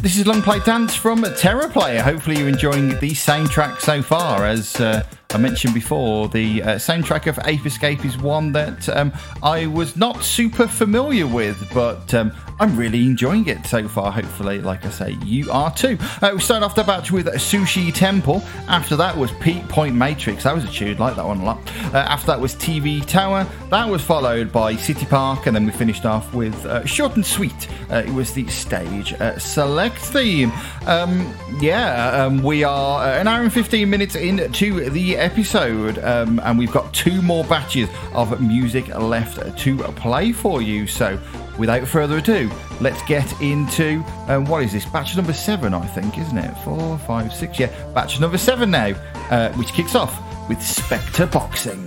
This is Long Play Dance from TeraPlayer. Hopefully you're enjoying the same track so far. As uh, I mentioned before, the uh, soundtrack of Ape Escape is one that um, I was not super familiar with, but um, I'm really enjoying it so far. Hopefully, like I say, you are too. Uh, we started off the batch with Sushi Temple. After that was Peak Point Matrix. That was a tune, like that one a lot. Uh, after that was T V Tower. That was followed by City Park, and then we finished off with uh, Short and Sweet. Uh, it was the Stage uh, Select theme. Um, yeah, um, we are an hour and fifteen minutes into the episode, um, and we've got two more batches of music left to play for you. So without further ado, let's get into um, what is this, batch number seven, I think, isn't it? Four, five, six, yeah, batch number seven now, uh, which kicks off with Specter Boxing.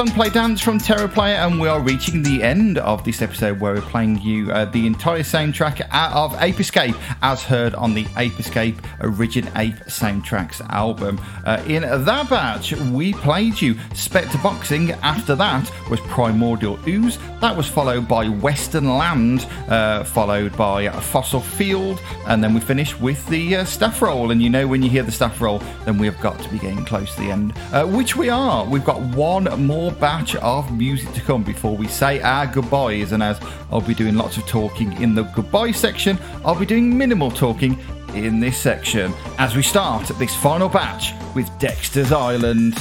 Long Play Dance from TeraPlayer, and we are reaching the end of this episode where we're playing you uh, the entire soundtrack out of Ape Escape as heard on the Ape Escape Origin Ape soundtracks album. Uh, in that batch, we played you Specter Boxing. After that was Primordial Ooze. That was followed by Western Land, uh, followed by Fossil Field, and then we finished with the uh, staff roll. And you know, when you hear the staff roll, then we have got to be getting close to the end, uh, which we are. We've got one more batch of music to come before we say our goodbyes, and as I'll be doing lots of talking in the goodbye section, I'll be doing minimal talking in this section as we start this final batch with Dexter's Island.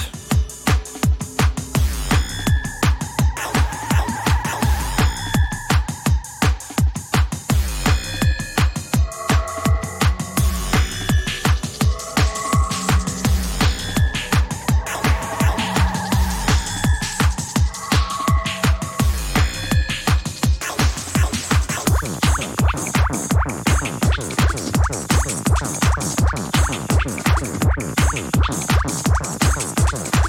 Come on, come on, come on.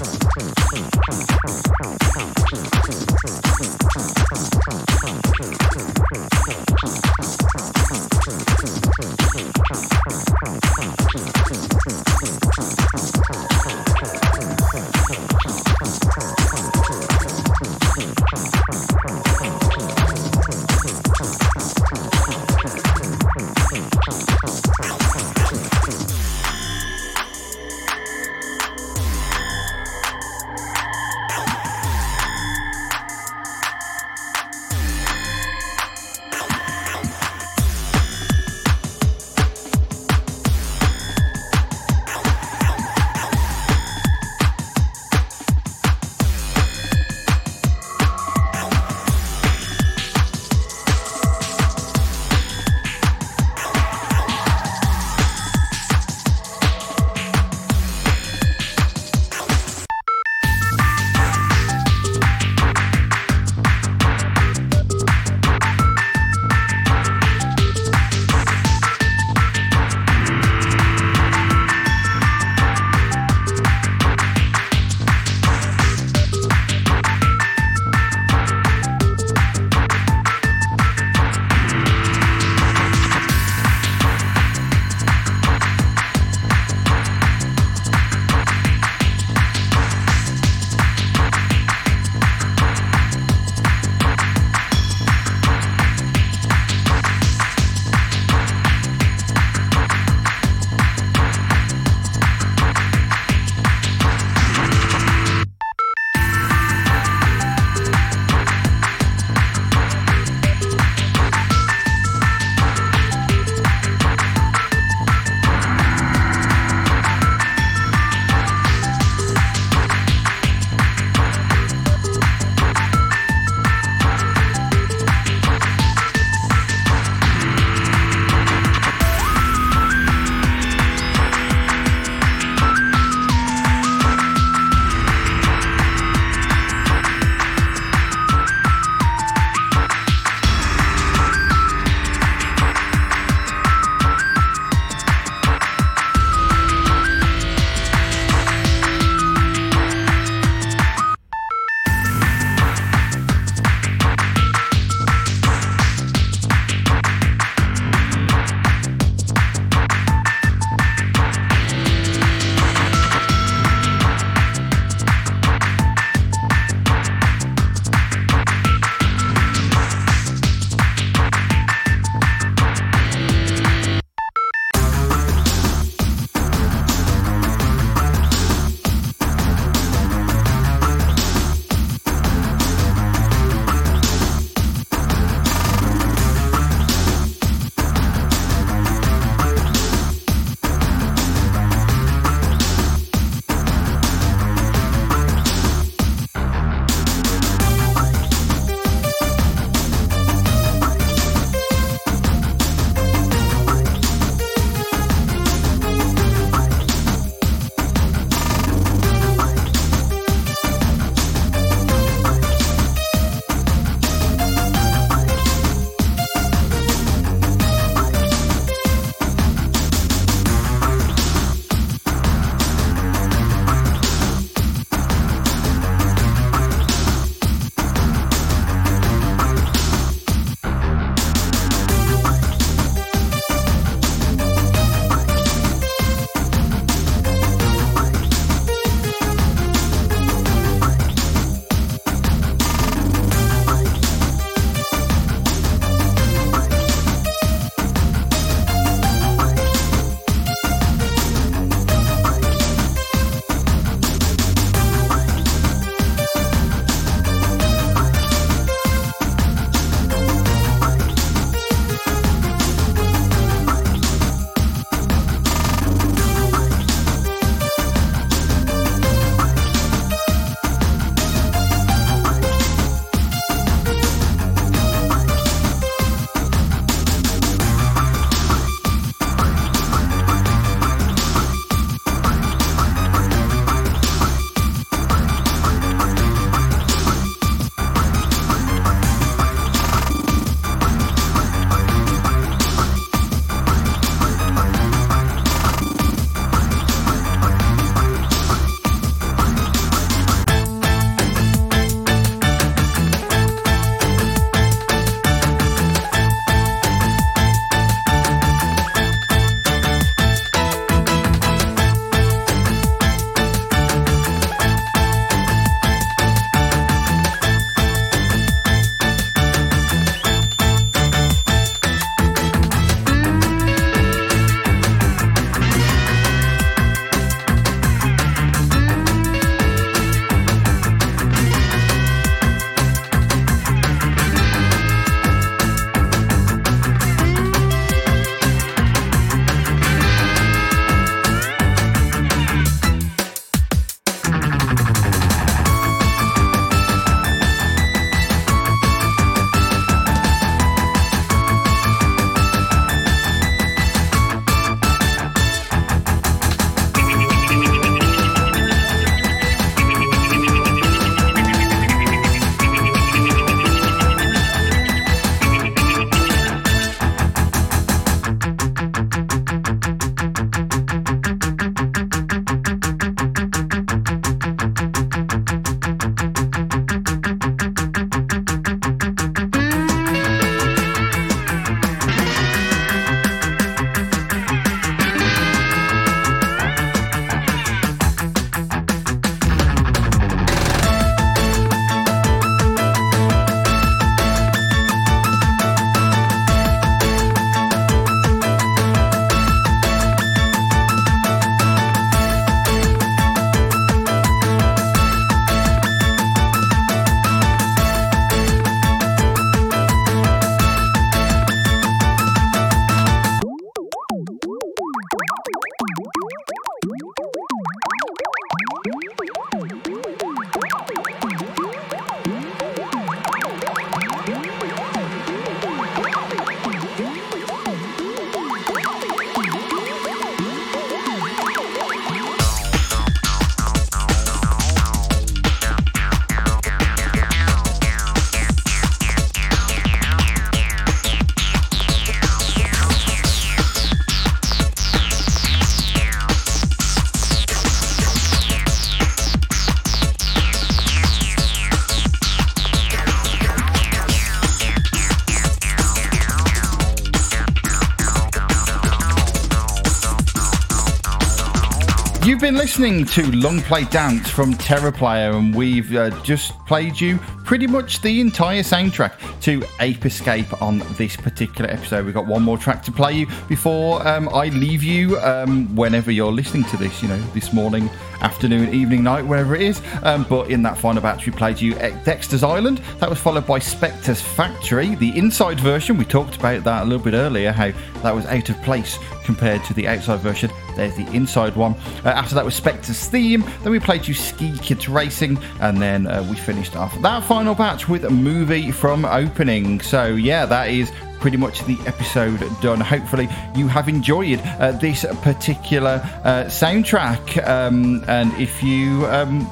You've been listening to Long Play Dance from TeraPlayer, and we've uh, just played you pretty much the entire soundtrack to Ape Escape on this particular episode. We've got one more track to play you before um, I leave you, um, whenever you're listening to this, you know, this morning, afternoon, evening, night, wherever it is. Um, but in that final batch, we played you Dexter's Island. That was followed by Specter's Factory, the inside version. We talked about that a little bit earlier, how that was out of place compared to the outside version. There's the inside one. Uh, after that was Specter's Theme. Then we played you Ski Kids Racing. And then uh, we finished off that final batch with a movie from opening. So, yeah, that is pretty much the episode done. Hopefully you have enjoyed uh, this particular uh, soundtrack. Um, and if you... Um,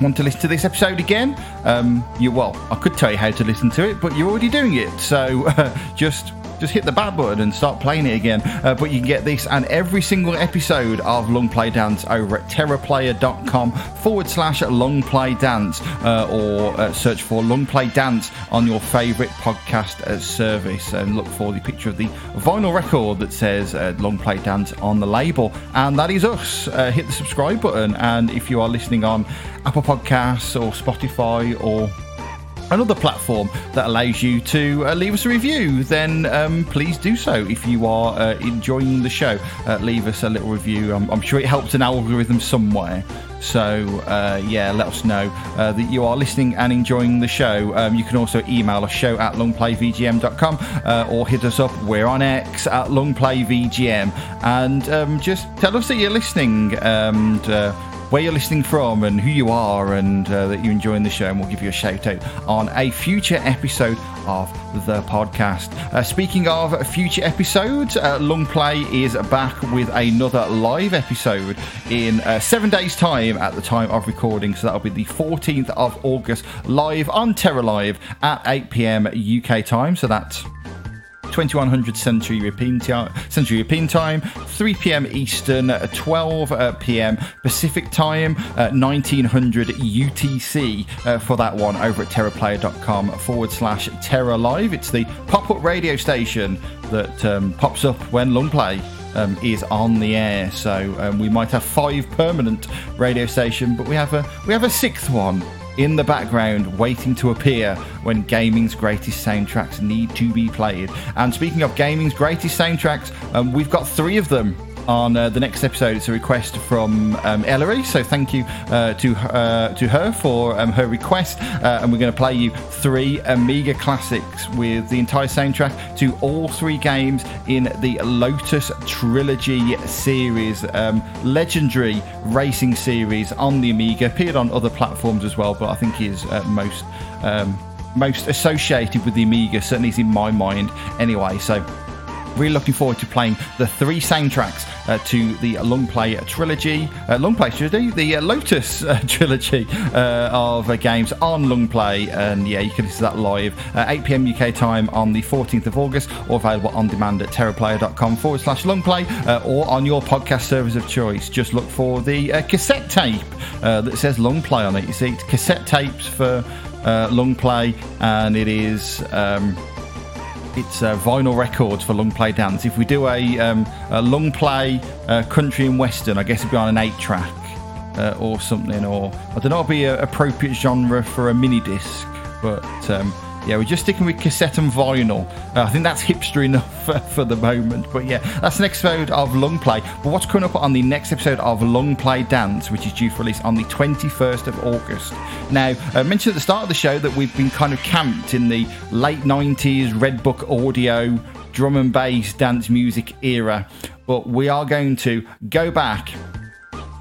want to listen to this episode again, um you well I could tell you how to listen to it, but you're already doing it, so uh, just just hit the back button and start playing it again. Uh, but you can get this and every single episode of Long Play Dance over at teraplayer.com forward slash Long Play Dance, uh, or uh, search for Long Play Dance on your favourite podcast uh, service, and look for the picture of the vinyl record that says uh, Long Play Dance on the label, and that is us. Uh, hit the subscribe button, and if you are listening on Apple Podcasts or Spotify or another platform that allows you to uh, leave us a review, then um, please do so. If you are uh, enjoying the show, uh, leave us a little review. I'm, I'm sure it helps an algorithm somewhere. So, uh, yeah, let us know uh, that you are listening and enjoying the show. Um, you can also email us, show at long play v g m dot com, uh, or hit us up. We're on X at long play v g m. And um, just tell us that you're listening, and... Uh, where you're listening from and who you are, and uh, that you're enjoying the show, and we'll give you a shout out on a future episode of the podcast. Uh, speaking of future episodes, uh, Long Play is back with another live episode in uh, seven days time at the time of recording, so that'll be the fourteenth of August, live on TeraLive at eight p.m. U K time, so that's twenty-one hundred Central European, t- Central European Time, three p.m. Eastern, twelve p.m. Pacific Time, uh, nineteen hundred U T C uh, for that one over at teraplayer.com forward slash TeraLive. It's the pop-up radio station that um, pops up when Long Play Um, is on the air, so um, we might have five permanent radio station, but we have a we have a sixth one in the background waiting to appear when gaming's greatest soundtracks need to be played. And speaking of gaming's greatest soundtracks, um, we've got three of them on uh, the next episode. It's a request from um, Ellery, so thank you uh, to uh, to her for um, her request, uh, and we're going to play you three Amiga classics with the entire soundtrack to all three games in the Lotus Trilogy series, um, legendary racing series on the Amiga, appeared on other platforms as well, but I think is uh, most um, most associated with the Amiga, certainly is in my mind anyway. So really looking forward to playing the three soundtracks uh, to the Long Play Trilogy, uh, Long Play Trilogy, the uh, Lotus uh, Trilogy uh, of uh, games on Long Play. And yeah, you can listen to that live at eight p.m. U K time on the fourteenth of August, or available on demand at teraplayer.com forward slash Long Play, uh, or on your podcast service of choice. Just look for the uh, cassette tape uh, that says Long Play on it. You see, it's cassette tapes for uh, Long Play, and it is... Um, It's uh, vinyl records for Long Play Dance. If we do a, um, a Long Play uh, country and western, I guess it'd be on an eight track uh, or something, or I don't know, it'd be an appropriate genre for a mini disc. But um, yeah, we're just sticking with cassette and vinyl. Uh, I think that's hipster enough for, for the moment. But yeah, that's the next episode of Long Play. But what's coming up on the next episode of Long Play Dance, which is due for release on the twenty-first of August. Now, I mentioned at the start of the show that we've been kind of camped in the late nineties Red Book audio, drum and bass, dance music era. But we are going to go back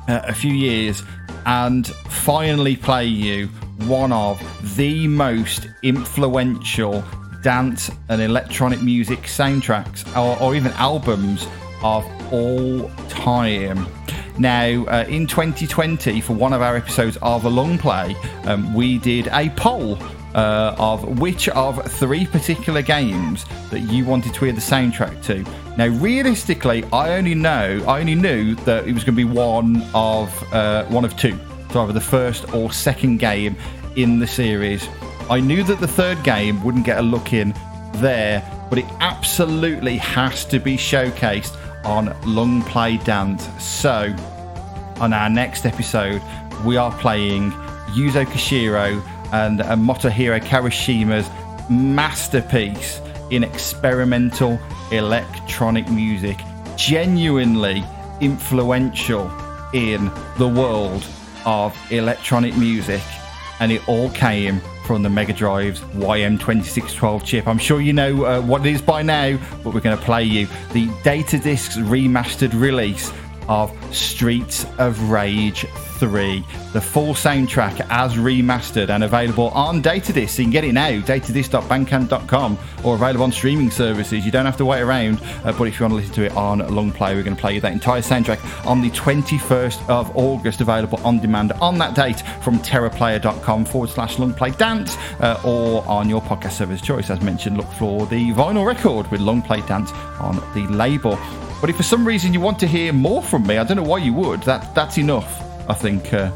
uh, a few years and finally play you one of the most influential dance and electronic music soundtracks, or, or even albums of all time. Now, uh, in twenty twenty, for one of our episodes of A Long Play, um, we did a poll uh, of which of three particular games that you wanted to hear the soundtrack to. Now, realistically, I only know, I only knew that it was going to be one of uh, one of two. Either the first or second game in the series. I knew that the third game wouldn't get a look in there, but it absolutely has to be showcased on Long Play Dance. So on our next episode, we are playing Yuzo Koshiro and Motohiro Kawashima's masterpiece in experimental electronic music, genuinely influential in the world of electronic music, and it all came from the Mega Drive's Y M twenty-six twelve chip. I'm sure you know uh, what it is by now, but we're going to play you the Data Discs remastered release of Streets of Rage three. The full soundtrack as remastered and available on Data Discs. You can get it now, datadisc dot bandcamp dot com, or available on streaming services. You don't have to wait around, uh, but if you want to listen to it on Long Play, we're going to play you that entire soundtrack on the twenty-first of August, available on demand on that date from teraplayer dot com forward slash Long Play Dance, uh, or on your podcast service choice. As mentioned, look for the vinyl record with Long Play Dance on the label. But if for some reason you want to hear more from me, I don't know why you would. That that's enough, I think. Uh,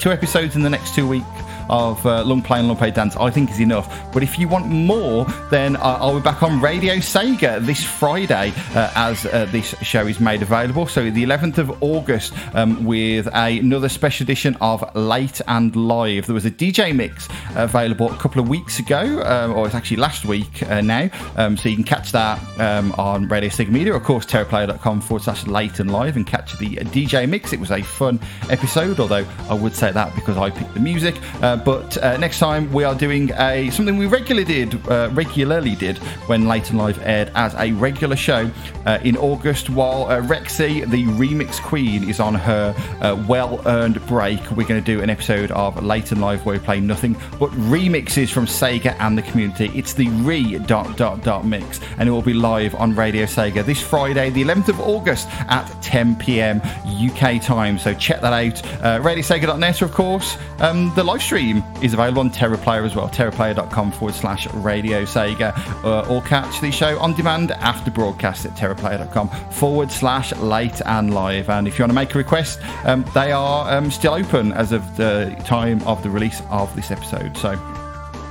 two episodes in the next two weeks of uh, Long Play and Long Play Dance, I think, is enough. But if you want more, then uh, I'll be back on Radio Sega this Friday, uh, as uh, this show is made available. So the eleventh of August, um, with a, another special edition of Late and Live. There was a D J mix available a couple of weeks ago, um, or it's actually last week uh, now. Um, so you can catch that um, on Radio Sega Media, of course, teraplayer dot com forward slash Late and Live, and catch the D J mix. It was a fun episode, although I would say that because I picked the music. Uh, But uh, next time we are doing a something we regularly did, uh, regularly did when Late and Live aired as a regular show uh, in August. While uh, Rexy, the remix queen, is on her uh, well-earned break, we're going to do an episode of Late and Live where we play nothing but remixes from Sega and the community. It's the re dot dot dot mix, and it will be live on Radio Sega this Friday, the eleventh of August at ten p.m. U K time. So check that out. Uh, radio sega dot net, of course. Um, the live stream is available on TeraPlayer as well, teraplayer dot com forward slash Radio Sega, uh, or catch the show on demand after broadcast at teraplayer dot com forward slash Late and Live. And if you want to make a request, um, they are um, still open as of the time of the release of this episode. So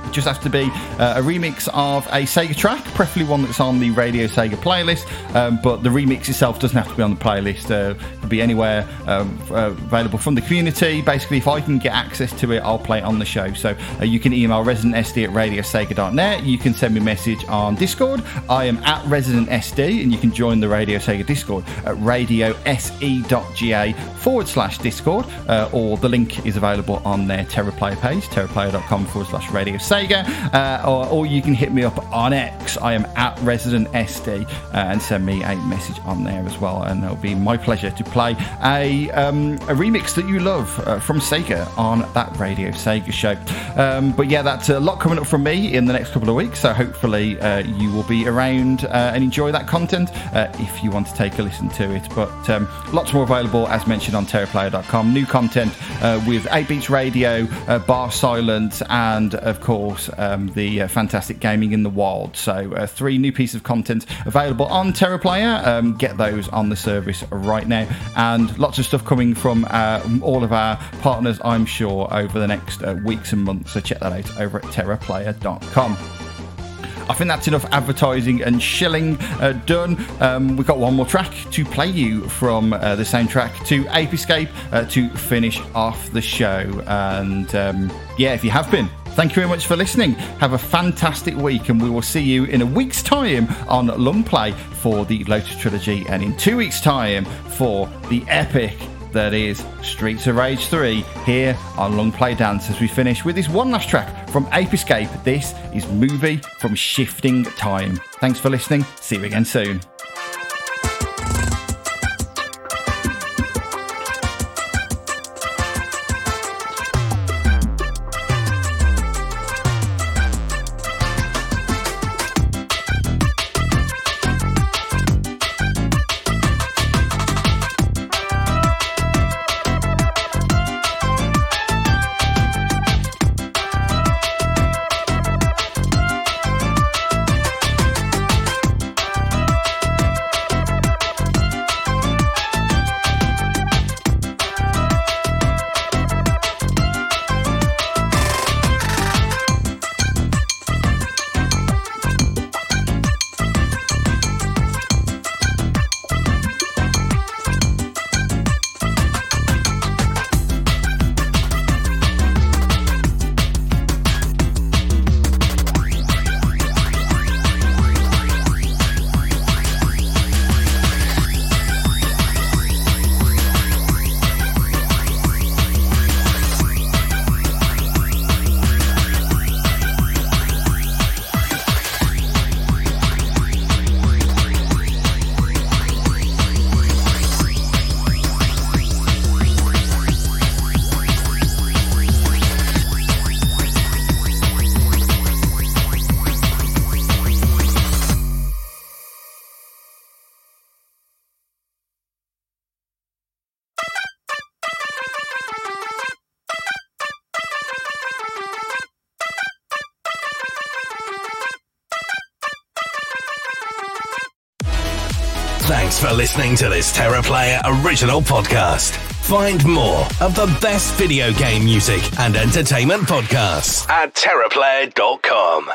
it just has to be uh, a remix of a Sega track, preferably one that's on the Radio Sega playlist, um, but the remix itself doesn't have to be on the playlist. Uh, it could be anywhere um, uh, available from the community. Basically, if I can get access to it, I'll play it on the show. So uh, you can email resident S D at radio sega dot net. You can send me a message on Discord. I am at resident S D, and you can join the Radio Sega Discord at radio S E dot G A forward slash Discord, uh, or the link is available on their TeraPlayer page, teraplayer dot com forward slash Radio Sega. Sega, uh, or, or you can hit me up on X. I am at resident S D, uh, and send me a message on there as well, and it'll be my pleasure to play a um, a remix that you love uh, from Sega on that Radio Sega show. Um, but yeah, that's a lot coming up from me in the next couple of weeks, so hopefully uh, you will be around uh, and enjoy that content uh, if you want to take a listen to it. But um, lots more available, as mentioned, on teraplayer dot com. New content uh, with Eight Beats Radio, uh, Bar Silence, and of course Um, the uh, fantastic Gaming in the Wild. So uh, three new pieces of content available on TeraPlayer. Um, get those on the service right now, and lots of stuff coming from uh, all of our partners, I'm sure, over the next uh, weeks and months. So check that out over at teraplayer dot com. I think that's enough advertising and shilling uh, done. Um, we've got one more track to play you from uh, the soundtrack to Ape Escape uh, to finish off the show. And um, yeah, if you have been, thank you very much for listening. Have a fantastic week, and we will see you in a week's time on Long Play for the Lotus Trilogy, and in two weeks' time for the epic that is Streets of Rage three here on Long Play Dance, as we finish with this one last track from Ape Escape. This is Movie from Shifting Time. Thanks for listening. See you again soon. Thanks for listening to this TeraPlayer original podcast. Find more of the best video game music and entertainment podcasts at TeraPlayer dot com.